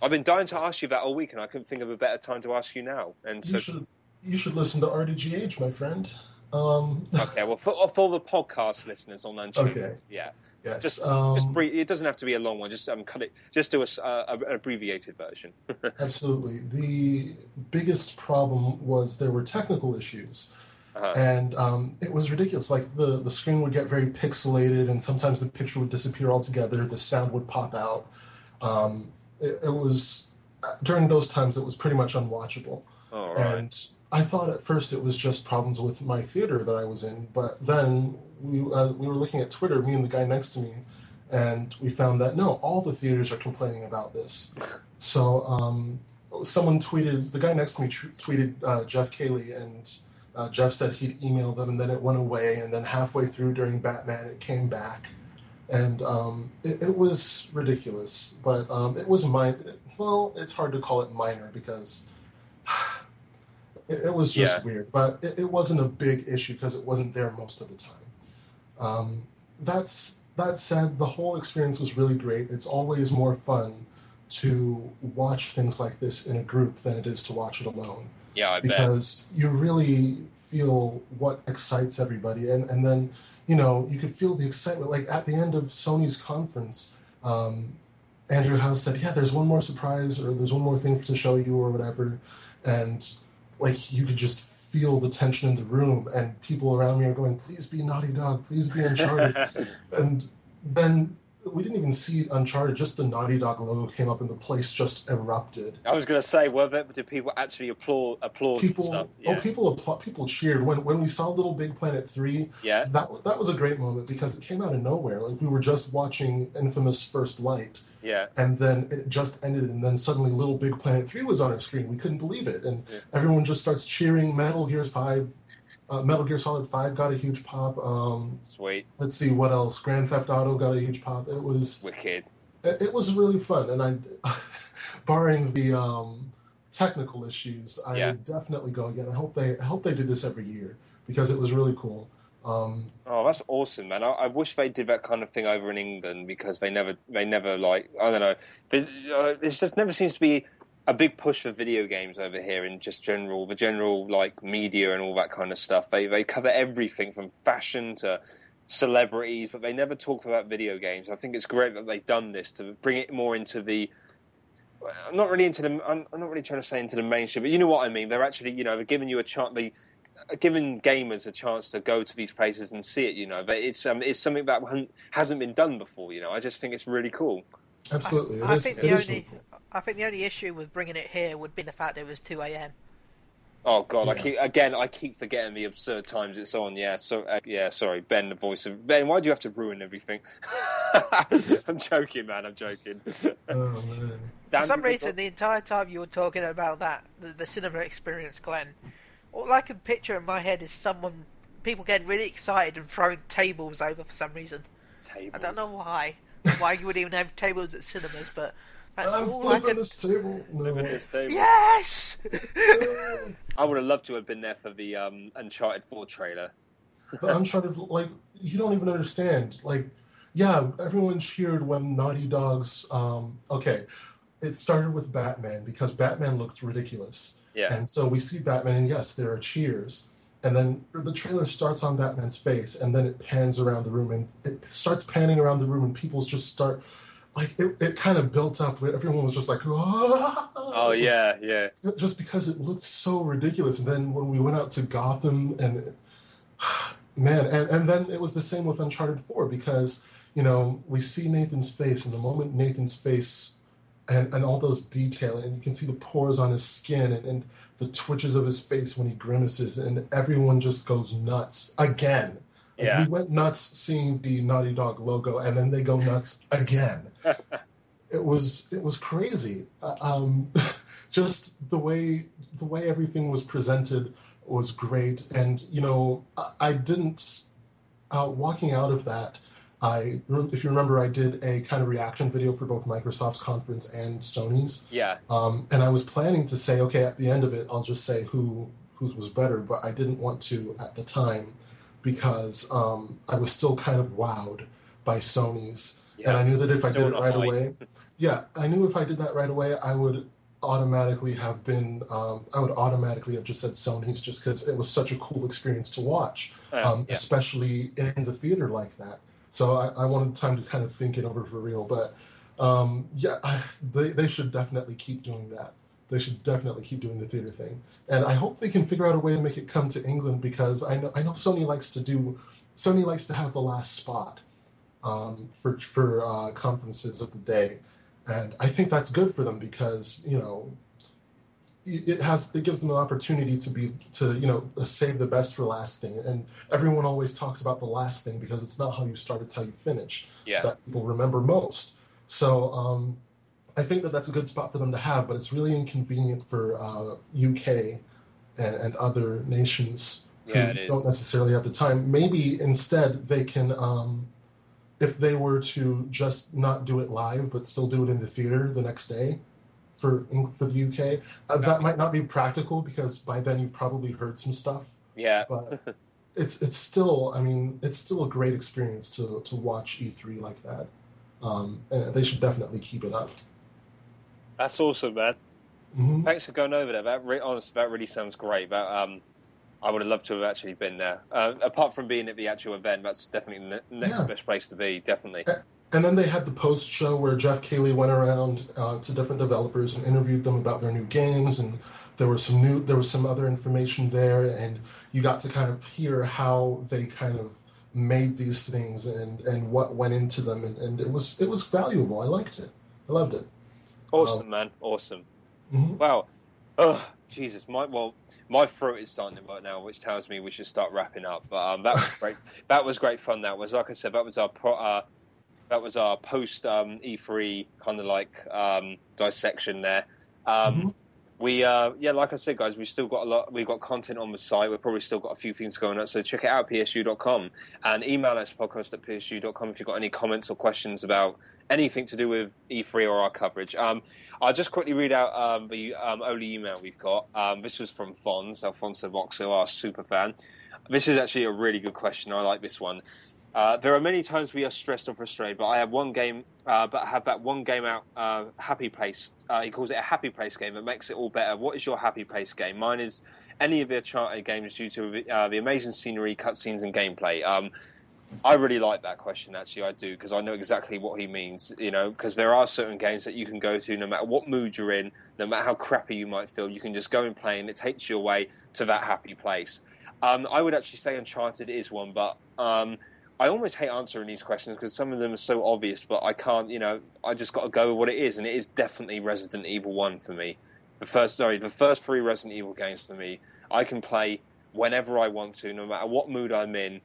I've been dying to ask you that all week, and I couldn't think of a better time to ask you now. And so, you should, you should listen to R D G H, my friend. Um... Okay, well, for, for the podcast listeners on Uncharted, okay. yeah, yes, just, um, just brief, it doesn't have to be a long one. Just um, cut it. Just do a, uh, an abbreviated version. Absolutely. The biggest problem was there were technical issues. Uh-huh. And um, it was ridiculous. Like the, the screen would get very pixelated, and sometimes the picture would disappear altogether. The sound would pop out. Um, It, it was, during those times, it was pretty much unwatchable. All right. And I thought at first it was just problems with my theater that I was in, but then we uh, we were looking at Twitter, me and the guy next to me, and we found that, no, all the theaters are complaining about this. So um, someone tweeted, the guy next to me t- tweeted uh, Jeff Cayley, and uh, Jeff said he'd emailed them, and then it went away, and then halfway through during Batman, it came back. And um, it, it was ridiculous, but um, it was minor. Well, it's hard to call it minor because it, it was just yeah. weird. But it, it wasn't a big issue because it wasn't there most of the time. Um, that's That said, the whole experience was really great. It's always more fun to watch things like this in a group than it is to watch it alone. Yeah, I because bet. You really feel what excites everybody. And, and then, you know, you could feel the excitement. Like, at the end of Sony's conference, um, Andrew House said, yeah, there's one more surprise or there's one more thing to show you or whatever. And, like, you could just feel the tension in the room. And people around me are going, please be Naughty Dog. Please be Uncharted. And then... we didn't even see Uncharted, just the Naughty Dog logo came up and the place just erupted. I was going to say, whether did people actually applaud, applaud people, and stuff? Yeah. Oh, people applaud, people cheered. When when we saw Little Big Planet three, yeah. that that was a great moment because it came out of nowhere. Like, we were just watching Infamous First Light, yeah. and then it just ended, and then suddenly Little Big Planet three was on our screen. We couldn't believe it, and yeah. everyone just starts cheering. Metal Gear five... Uh, Metal Gear Solid five got a huge pop. Um, Sweet. Let's see, what else? Grand Theft Auto got a huge pop. It was... wicked. It, it was really fun, and I... barring the um, technical issues, I yeah. would definitely go again. I hope they I hope they do this every year, because it was really cool. Um, oh, that's awesome, man. I, I wish they did that kind of thing over in England, because they never, they never like... I don't know. There's, uh, there's just never seems to be... a big push for video games over here, and just general, the general like media and all that kind of stuff. They they cover everything from fashion to celebrities, but they never talk about video games. I think it's great that they've done this to bring it more into the. I'm not really into the. I'm, I'm not really trying to say into the mainstream, but you know what I mean. They're actually, you know, they're giving you a chance. They giving gamers a chance to go to these places and see it. You know, but it's um, it's something that hasn't been done before. You know, I just think it's really cool. Absolutely, I, I think the only. I think the only issue with bringing it here would be the fact it was two a.m. Oh God! Yeah. I keep, again, I keep forgetting the absurd times it's on. Yeah, so uh, yeah, sorry, Ben, the voice of Ben. Why do you have to ruin everything? I'm joking, man. I'm joking. Oh, man. For some reason, the entire time you were talking about that, the, the cinema experience, Glenn, all I can picture in my head is someone, people getting really excited and throwing tables over for some reason. Tables. I don't know why. Why you would even have tables at cinemas, but. That's I'm all flipping I can... this table. No. This table. Yes! I would have loved to have been there for the um, Uncharted four trailer. The Uncharted, like, you don't even understand. Like, yeah, everyone cheered when Naughty Dog's... Um, okay, it started with Batman, because Batman looked ridiculous. Yeah. And so we see Batman, and yes, there are cheers. And then the trailer starts on Batman's face, and then it pans around the room, and it starts panning around the room, and people just start... Like, it, it kind of built up. Everyone was just like, oh, oh was, yeah, yeah. Just because it looked so ridiculous. And then when we went out to Gotham, and man, and, and then it was the same with Uncharted four, because, you know, we see Nathan's face, and the moment Nathan's face and, and all those detail, and you can see the pores on his skin and, and the twitches of his face when he grimaces, and everyone just goes nuts again. Yeah. We went nuts seeing the Naughty Dog logo, and then they go nuts again. It was it was crazy. Uh, um, just the way the way everything was presented was great, and you know I, I didn't. Uh, walking out of that, I if you remember, I did a kind of reaction video for both Microsoft's conference and Sony's. Yeah. Um, and I was planning to say, okay, at the end of it, I'll just say who whose was better, but I didn't want to at the time. Because um, I was still kind of wowed by Sony's, yeah, and I knew that if I did it right light. away, yeah, I knew if I did that right away, I would automatically have been, um, I would automatically have just said Sony's, just because it was such a cool experience to watch, um, um, yeah. especially in the theater like that. So I, I wanted time to kind of think it over for real. But um, yeah, I, they they should definitely keep doing that. They should definitely keep doing the theater thing. And I hope they can figure out a way to make it come to England, because I know I know Sony likes to do... Sony likes to have the last spot um, for for uh, conferences of the day. And I think that's good for them, because, you know, it has it gives them an opportunity to be to, you know, save the best for last thing. And everyone always talks about the last thing, because it's not how you start, it's how you finish. Yeah. That people remember most. So... Um, I think that that's a good spot for them to have, but it's really inconvenient for uh, U K and, and other nations yeah, who don't necessarily have the time. Maybe instead they can, um, if they were to just not do it live but still do it in the theater the next day for for the U K, uh, that might not be practical, because by then you've probably heard some stuff. Yeah. But it's it's still, I mean, it's still a great experience to to watch E three like that. Um, and they should definitely keep it up. That's awesome, man. Mm-hmm. Thanks for going over there. That re- honestly, that really sounds great. That um, I would have loved to have actually been there. Uh, apart from being at the actual event, that's definitely the next yeah. best place to be. Definitely. And then they had the post show where Jeff Keighley went around uh, to different developers and interviewed them about their new games, and there was some new, there was some other information there, and you got to kind of hear how they kind of made these things and, and what went into them, and, and it was it was valuable. I liked it. I loved it. Awesome, um, man. Awesome. Mm-hmm. Wow. Oh, Jesus. My, well, my throat is starting right now, which tells me we should start wrapping up. But um, that was great. That was great fun. That was, like I said, that was our pro, uh, that was our post um, E three kind of like um, dissection there. Um, mm-hmm. We uh, yeah, like I said, guys, we've still got a lot. We've got content on the site. We've probably still got a few things going on. So check it out, P S U dot com, and email us podcast at P S U dot com if you've got any comments or questions about anything to do with E three or our coverage. Um, I'll just quickly read out um, the um, only email we've got. Um, this was from Fons, Alfonso Voxo, our super fan. This is actually a really good question. I like this one. Uh, there are many times we are stressed or frustrated, but I have one game, uh, but I have that one game out, uh, Happy Place. Uh, he calls it a Happy Place game that makes it all better. What is your Happy Place game? Mine is any of the Uncharted games due to uh, the amazing scenery, cutscenes, and gameplay. Um, I really like that question, actually, I do, because I know exactly what he means, you know, because there are certain games that you can go to no matter what mood you're in, no matter how crappy you might feel, you can just go and play, and it takes you away to that happy place. Um, I would actually say Uncharted is one, but... Um, I almost hate answering these questions because some of them are so obvious, but I can't, you know, I just got to go with what it is, and it is definitely Resident Evil one for me. The first, sorry, the first three Resident Evil games for me, I can play whenever I want to, no matter what mood I'm in,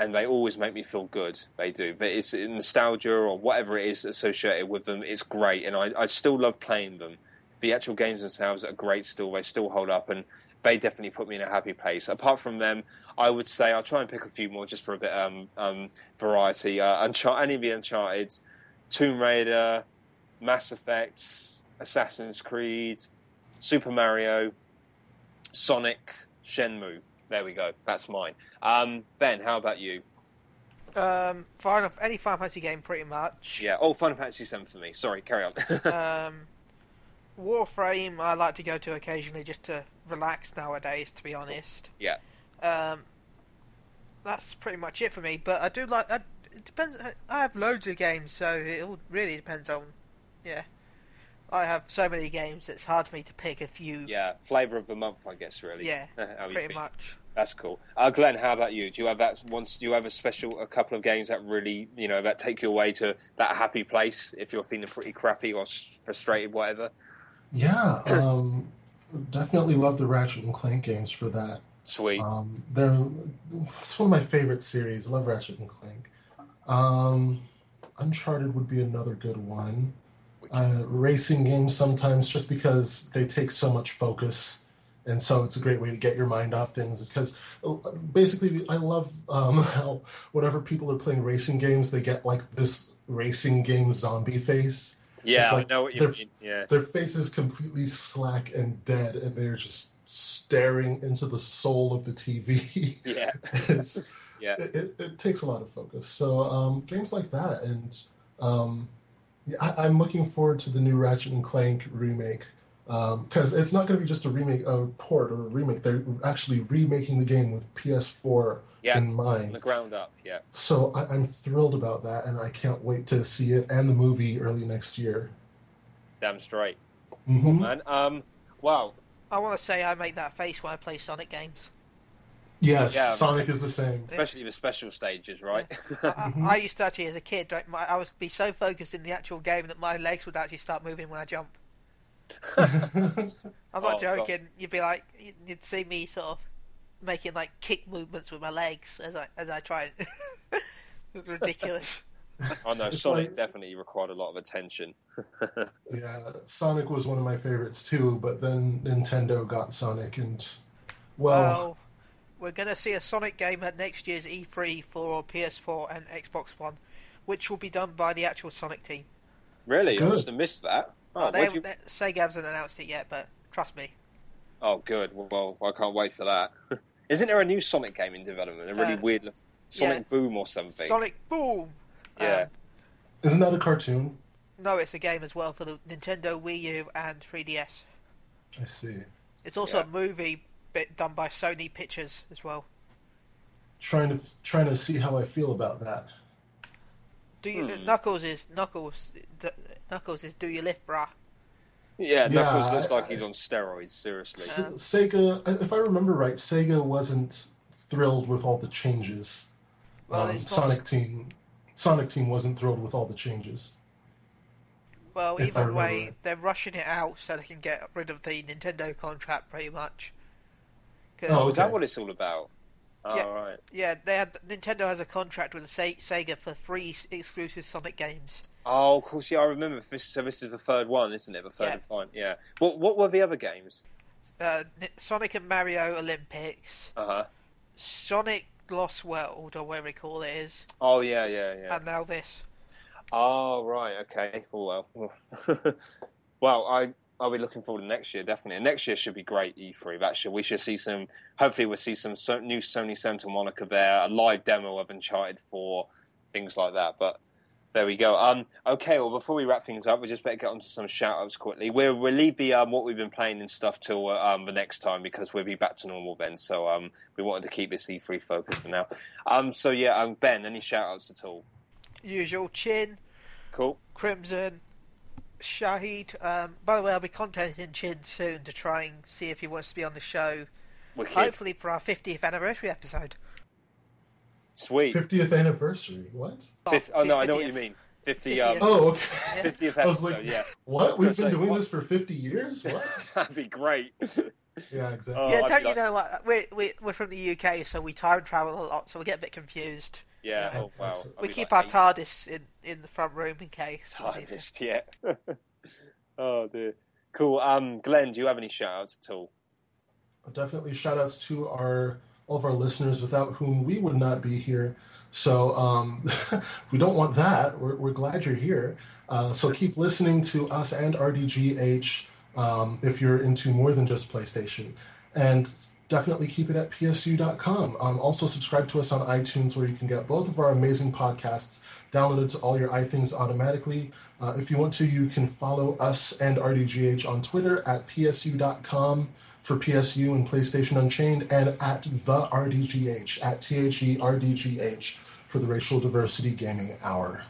and they always make me feel good. They do. But it's nostalgia or whatever it is associated with them, it's great, and I, I still love playing them. The actual games themselves are great still, they still hold up, and they definitely put me in a happy place. Apart from them, I would say I'll try and pick a few more just for a bit of um, um, variety. Uh, Unchart- any of the Uncharted, Tomb Raider, Mass Effect, Assassin's Creed, Super Mario, Sonic, Shenmue. There we go. That's mine. Um, Ben, how about you? Um, Final, any Final Fantasy game, pretty much. Yeah. Oh, Final Fantasy seven for me. Sorry, carry on. um, Warframe, I like to go to occasionally just to relax nowadays, to be honest. Yeah. Um, that's pretty much it for me. But I do like. I, it depends. I have loads of games, so it all really depends on. Yeah. I have so many games. It's hard for me to pick a few. Yeah, flavour of the month, I guess. Really. Yeah. Pretty much. That's cool. Uh, Glenn, how about you? Do you have that once? Do you have a special, a couple of games that really, you know, that take you away to that happy place if you're feeling pretty crappy or frustrated, whatever? Yeah, um, definitely love the Ratchet and Clank games for that. Sweet. Um, they're it's one of my favorite series. I love Ratchet and Clank. Um, Uncharted would be another good one. Uh, racing games sometimes, just because they take so much focus, and so it's a great way to get your mind off things. Because basically, I love um, how whenever people are playing racing games, they get like this racing game zombie face. Yeah, like I know what you their, mean. Yeah. Their face is completely slack and dead, and they're just staring into the soul of the T V. Yeah. it's, yeah. It, it takes a lot of focus. So um, games like that, and um, yeah, I, I'm looking forward to the new Ratchet and Clank remake, because um, it's not going to be just a remake, a port or a remake. They're actually remaking the game with P S four yeah, in mind. From the ground up, yeah. So I, I'm thrilled about that, and I can't wait to see it and the movie early next year. Damn straight. Mm-hmm. Cool, man. Um, wow. I want to say I make that face when I play Sonic games. Yes, yeah, Sonic is the same. Especially the special stages, right? Yeah. I, I, I used to actually, as a kid, my, I would be so focused in the actual game that my legs would actually start moving when I jump. I'm not oh, joking. God. You'd be like, you'd see me sort of making like kick movements with my legs as I as I try. It was ridiculous. Oh no, it's Sonic like, definitely required a lot of attention. Yeah, Sonic was one of my favorites too, but then Nintendo got Sonic, and well, well we're gonna see a Sonic game at next year's E three for P S four and Xbox One, which will be done by the actual Sonic team. Really, good. I must have missed that. Oh, they, you... they, Sega hasn't announced it yet, but trust me. Oh, good. Well, I can't wait for that. Isn't there a new Sonic game in development? A really uh, weird look, Sonic yeah. Boom or something. Sonic Boom. Yeah. Um, Isn't that a cartoon? No, it's a game as well for the Nintendo Wii U and three D S. I see. It's also yeah. a movie bit done by Sony Pictures as well. Trying to trying to see how I feel about that. Do you hmm. Knuckles is Knuckles Knuckles is do you lift, brah? Yeah, Knuckles yeah, looks I, like he's on steroids, seriously. S- uh, Sega, if I remember right, Sega wasn't thrilled with all the changes. Well, um, Sonic Team Sonic Team wasn't thrilled with all the changes. Well, either way, they're rushing it out so they can get rid of the Nintendo contract, pretty much. Oh, okay. Is that what it's all about? Oh, yeah, right. Yeah, they had, Nintendo has a contract with Sega for three exclusive Sonic games. Oh, of course, yeah, I remember. This, so this is the third one, isn't it? The third yeah. and final, yeah. What What were the other games? Uh, Sonic and Mario Olympics. Uh-huh. Sonic Lost World, or whatever we call it is. Oh, yeah, yeah, yeah. And now this. Oh, right, okay. Oh, well. well, I... I'll be looking forward to next year, definitely. And next year should be great, E three. That should, we should see some... Hopefully we'll see some so, new Sony Santa Monica there, a live demo of Uncharted four, things like that. But there we go. Um, okay, well, before we wrap things up, we just better get on to some shout-outs quickly. We'll, we'll leave the, um, what we've been playing and stuff till uh, um, the next time because we'll be back to normal then. So um, we wanted to keep this E three focused for now. Um, so, yeah, um, Ben, any shout-outs at all? Usual. Chin. Cool. Crimson. Shahid, um, by the way, I'll be contacting Chin soon to try and see if he wants to be on the show. Wicked. Hopefully for our fiftieth anniversary episode. Sweet. fiftieth anniversary? What? Oh, Fifth, oh no, fiftieth. I know what you mean. fifty, fiftieth. Um, oh, okay. fiftieth episode, I was like, yeah. What? We've been say, doing what? This for fifty years? What? That'd be great. Yeah, exactly. Oh, yeah, I'd don't you like... know what? We're, we're, we're from the U K, so we time travel a lot, so we get a bit confused. Yeah, yeah. Oh wow. I'll we keep like our eight. TARDIS in, in the front room in case. TARDIS, yeah. Oh dear. Cool. Um, Glenn, do you have any shout-outs at all? Definitely shout-outs to our all of our listeners without whom we would not be here. So um, we don't want that. We're, we're glad you're here. Uh, so keep listening to us and R D G H um, if you're into more than just PlayStation. And definitely keep it at P S U dot com. Um, also, subscribe to us on iTunes, where you can get both of our amazing podcasts downloaded to all your iThings automatically. Uh, if you want to, you can follow us and R D G H on Twitter at P S U dot com for P S U and PlayStation Unchained, and at the R D G H, at T H E R D G H for the Racial Diversity Gaming Hour.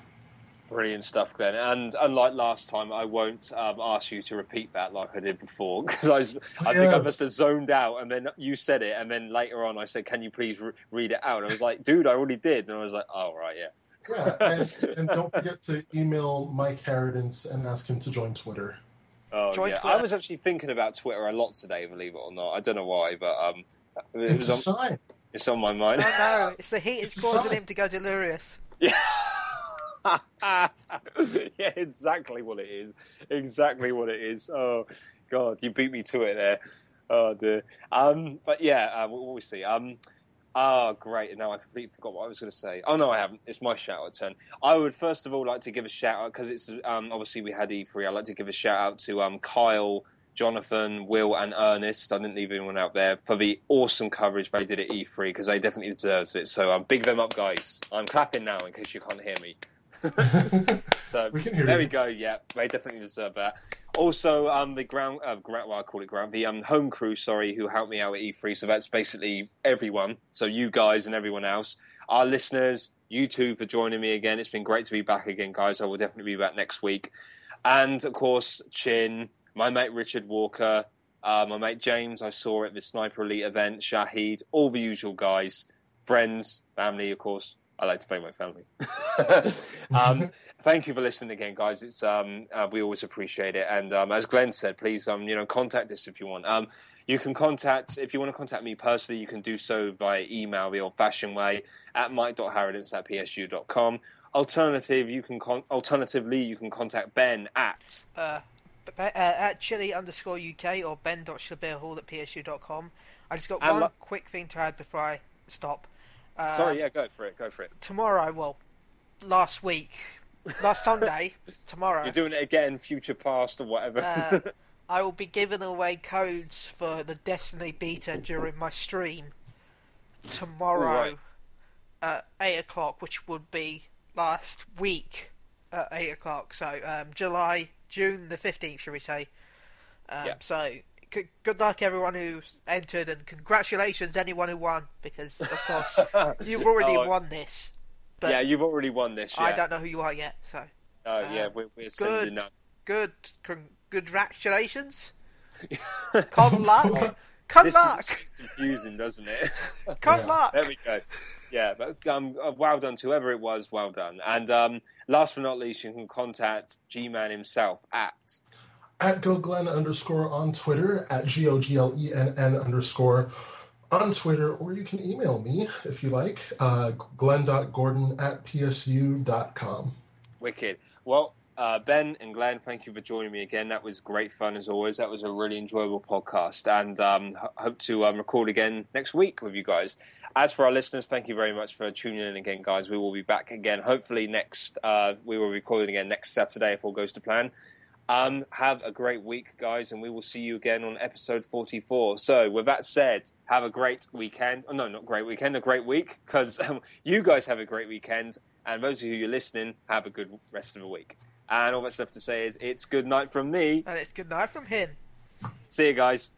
Brilliant stuff, Glenn. And unlike last time, I won't um, ask you to repeat that like I did before, because I, was, I yeah. think I must have zoned out, and then you said it, and then later on I said, can you please re- read it out? And I was like, dude, I already did. And I was like, oh, right, yeah. Yeah, and, and don't forget to email Mike Harrods and ask him to join Twitter. Oh, join yeah. Twitter. I was actually thinking about Twitter a lot today, believe it or not. I don't know why, but... Um, it it's on, a sign. It's on my mind. No, no, it's the heat. It's, it's causing him to go delirious. Yeah. Yeah, exactly what it is. Exactly what it is. Oh, God, you beat me to it there. Oh, dear. Um, but yeah, uh, we'll, we'll see. Um, ah, oh, great. Now I completely forgot what I was going to say. Oh, no, I haven't. It's my shout-out turn. I would first of all like to give a shout-out, because it's um, obviously we had E three. I'd like to give a shout-out to um, Kyle, Jonathan, Will, and Ernest. I didn't leave anyone out there for the awesome coverage they did at E three, because they definitely deserved it. So um, big them up, guys. I'm clapping now in case you can't hear me. So we there you. we go. Yeah, they definitely deserve that. Also, um, the ground, uh, ground well, I call it ground, the um, home crew, sorry, who helped me out at E three. So that's basically everyone. So you guys and everyone else, our listeners, you two for joining me again. It's been great to be back again, guys. I will definitely be back next week. And of course, Chin, my mate Richard Walker, uh, my mate James. I saw at the Sniper Elite event. Shahid, all the usual guys, friends, family, of course. I like to thank my family. um, thank you for listening again, guys. It's um, uh, we always appreciate it. And um, as Glenn said, please um, you know, contact us if you want. Um, you can contact if you want to contact me personally. You can do so via email the old-fashioned way at mike dot harridance at p s u dot com. Alternative, you can con- alternatively you can contact Ben at uh, uh, at chili underscore uk or ben dot shillabeer hall at p s u dot com. I just got one my- quick thing to add before I stop. Uh, Sorry, yeah, go for it, go for it. Tomorrow, well, last week, last Sunday, tomorrow. You're doing it again, future, past, or whatever. uh, I will be giving away codes for the Destiny beta during my stream. tomorrow right. at eight o'clock, which would be last week at eight o'clock. So, um, July, June the fifteenth, shall we say. Um, yeah. So, c- good luck everyone who's entered, and congratulations anyone who won, because, of course, you've already oh, won this. But yeah, you've already won this, yeah. I don't know who you are yet, so... Oh, um, yeah, we're, we're sending that. Good, con- congratulations. Con luck. Con this luck. This is confusing, doesn't it? Con yeah. luck. There we go. Yeah, but um, well done to whoever it was, well done. And um, last but not least, you can contact G-Man himself at... At GoGlenn underscore on Twitter, at G O G L E N N underscore on Twitter, or you can email me, if you like, uh, glenn.gordon at P S U dot com. Wicked. Well, uh, Ben and Glenn, thank you for joining me again. That was great fun, as always. That was a really enjoyable podcast, and um, ho- hope to um, record again next week with you guys. As for our listeners, thank you very much for tuning in again, guys. We will be back again, hopefully next, uh, we will be recording again next Saturday if all goes to plan. Um, have a great week, guys, and we will see you again on episode forty-four. So, with that said, have a great weekend. Oh, no, not great weekend, a great week, because um, you guys have a great weekend, and those of you who are listening, have a good rest of the week. And all that's left to say is, it's good night from me. And it's good night from him. See you, guys.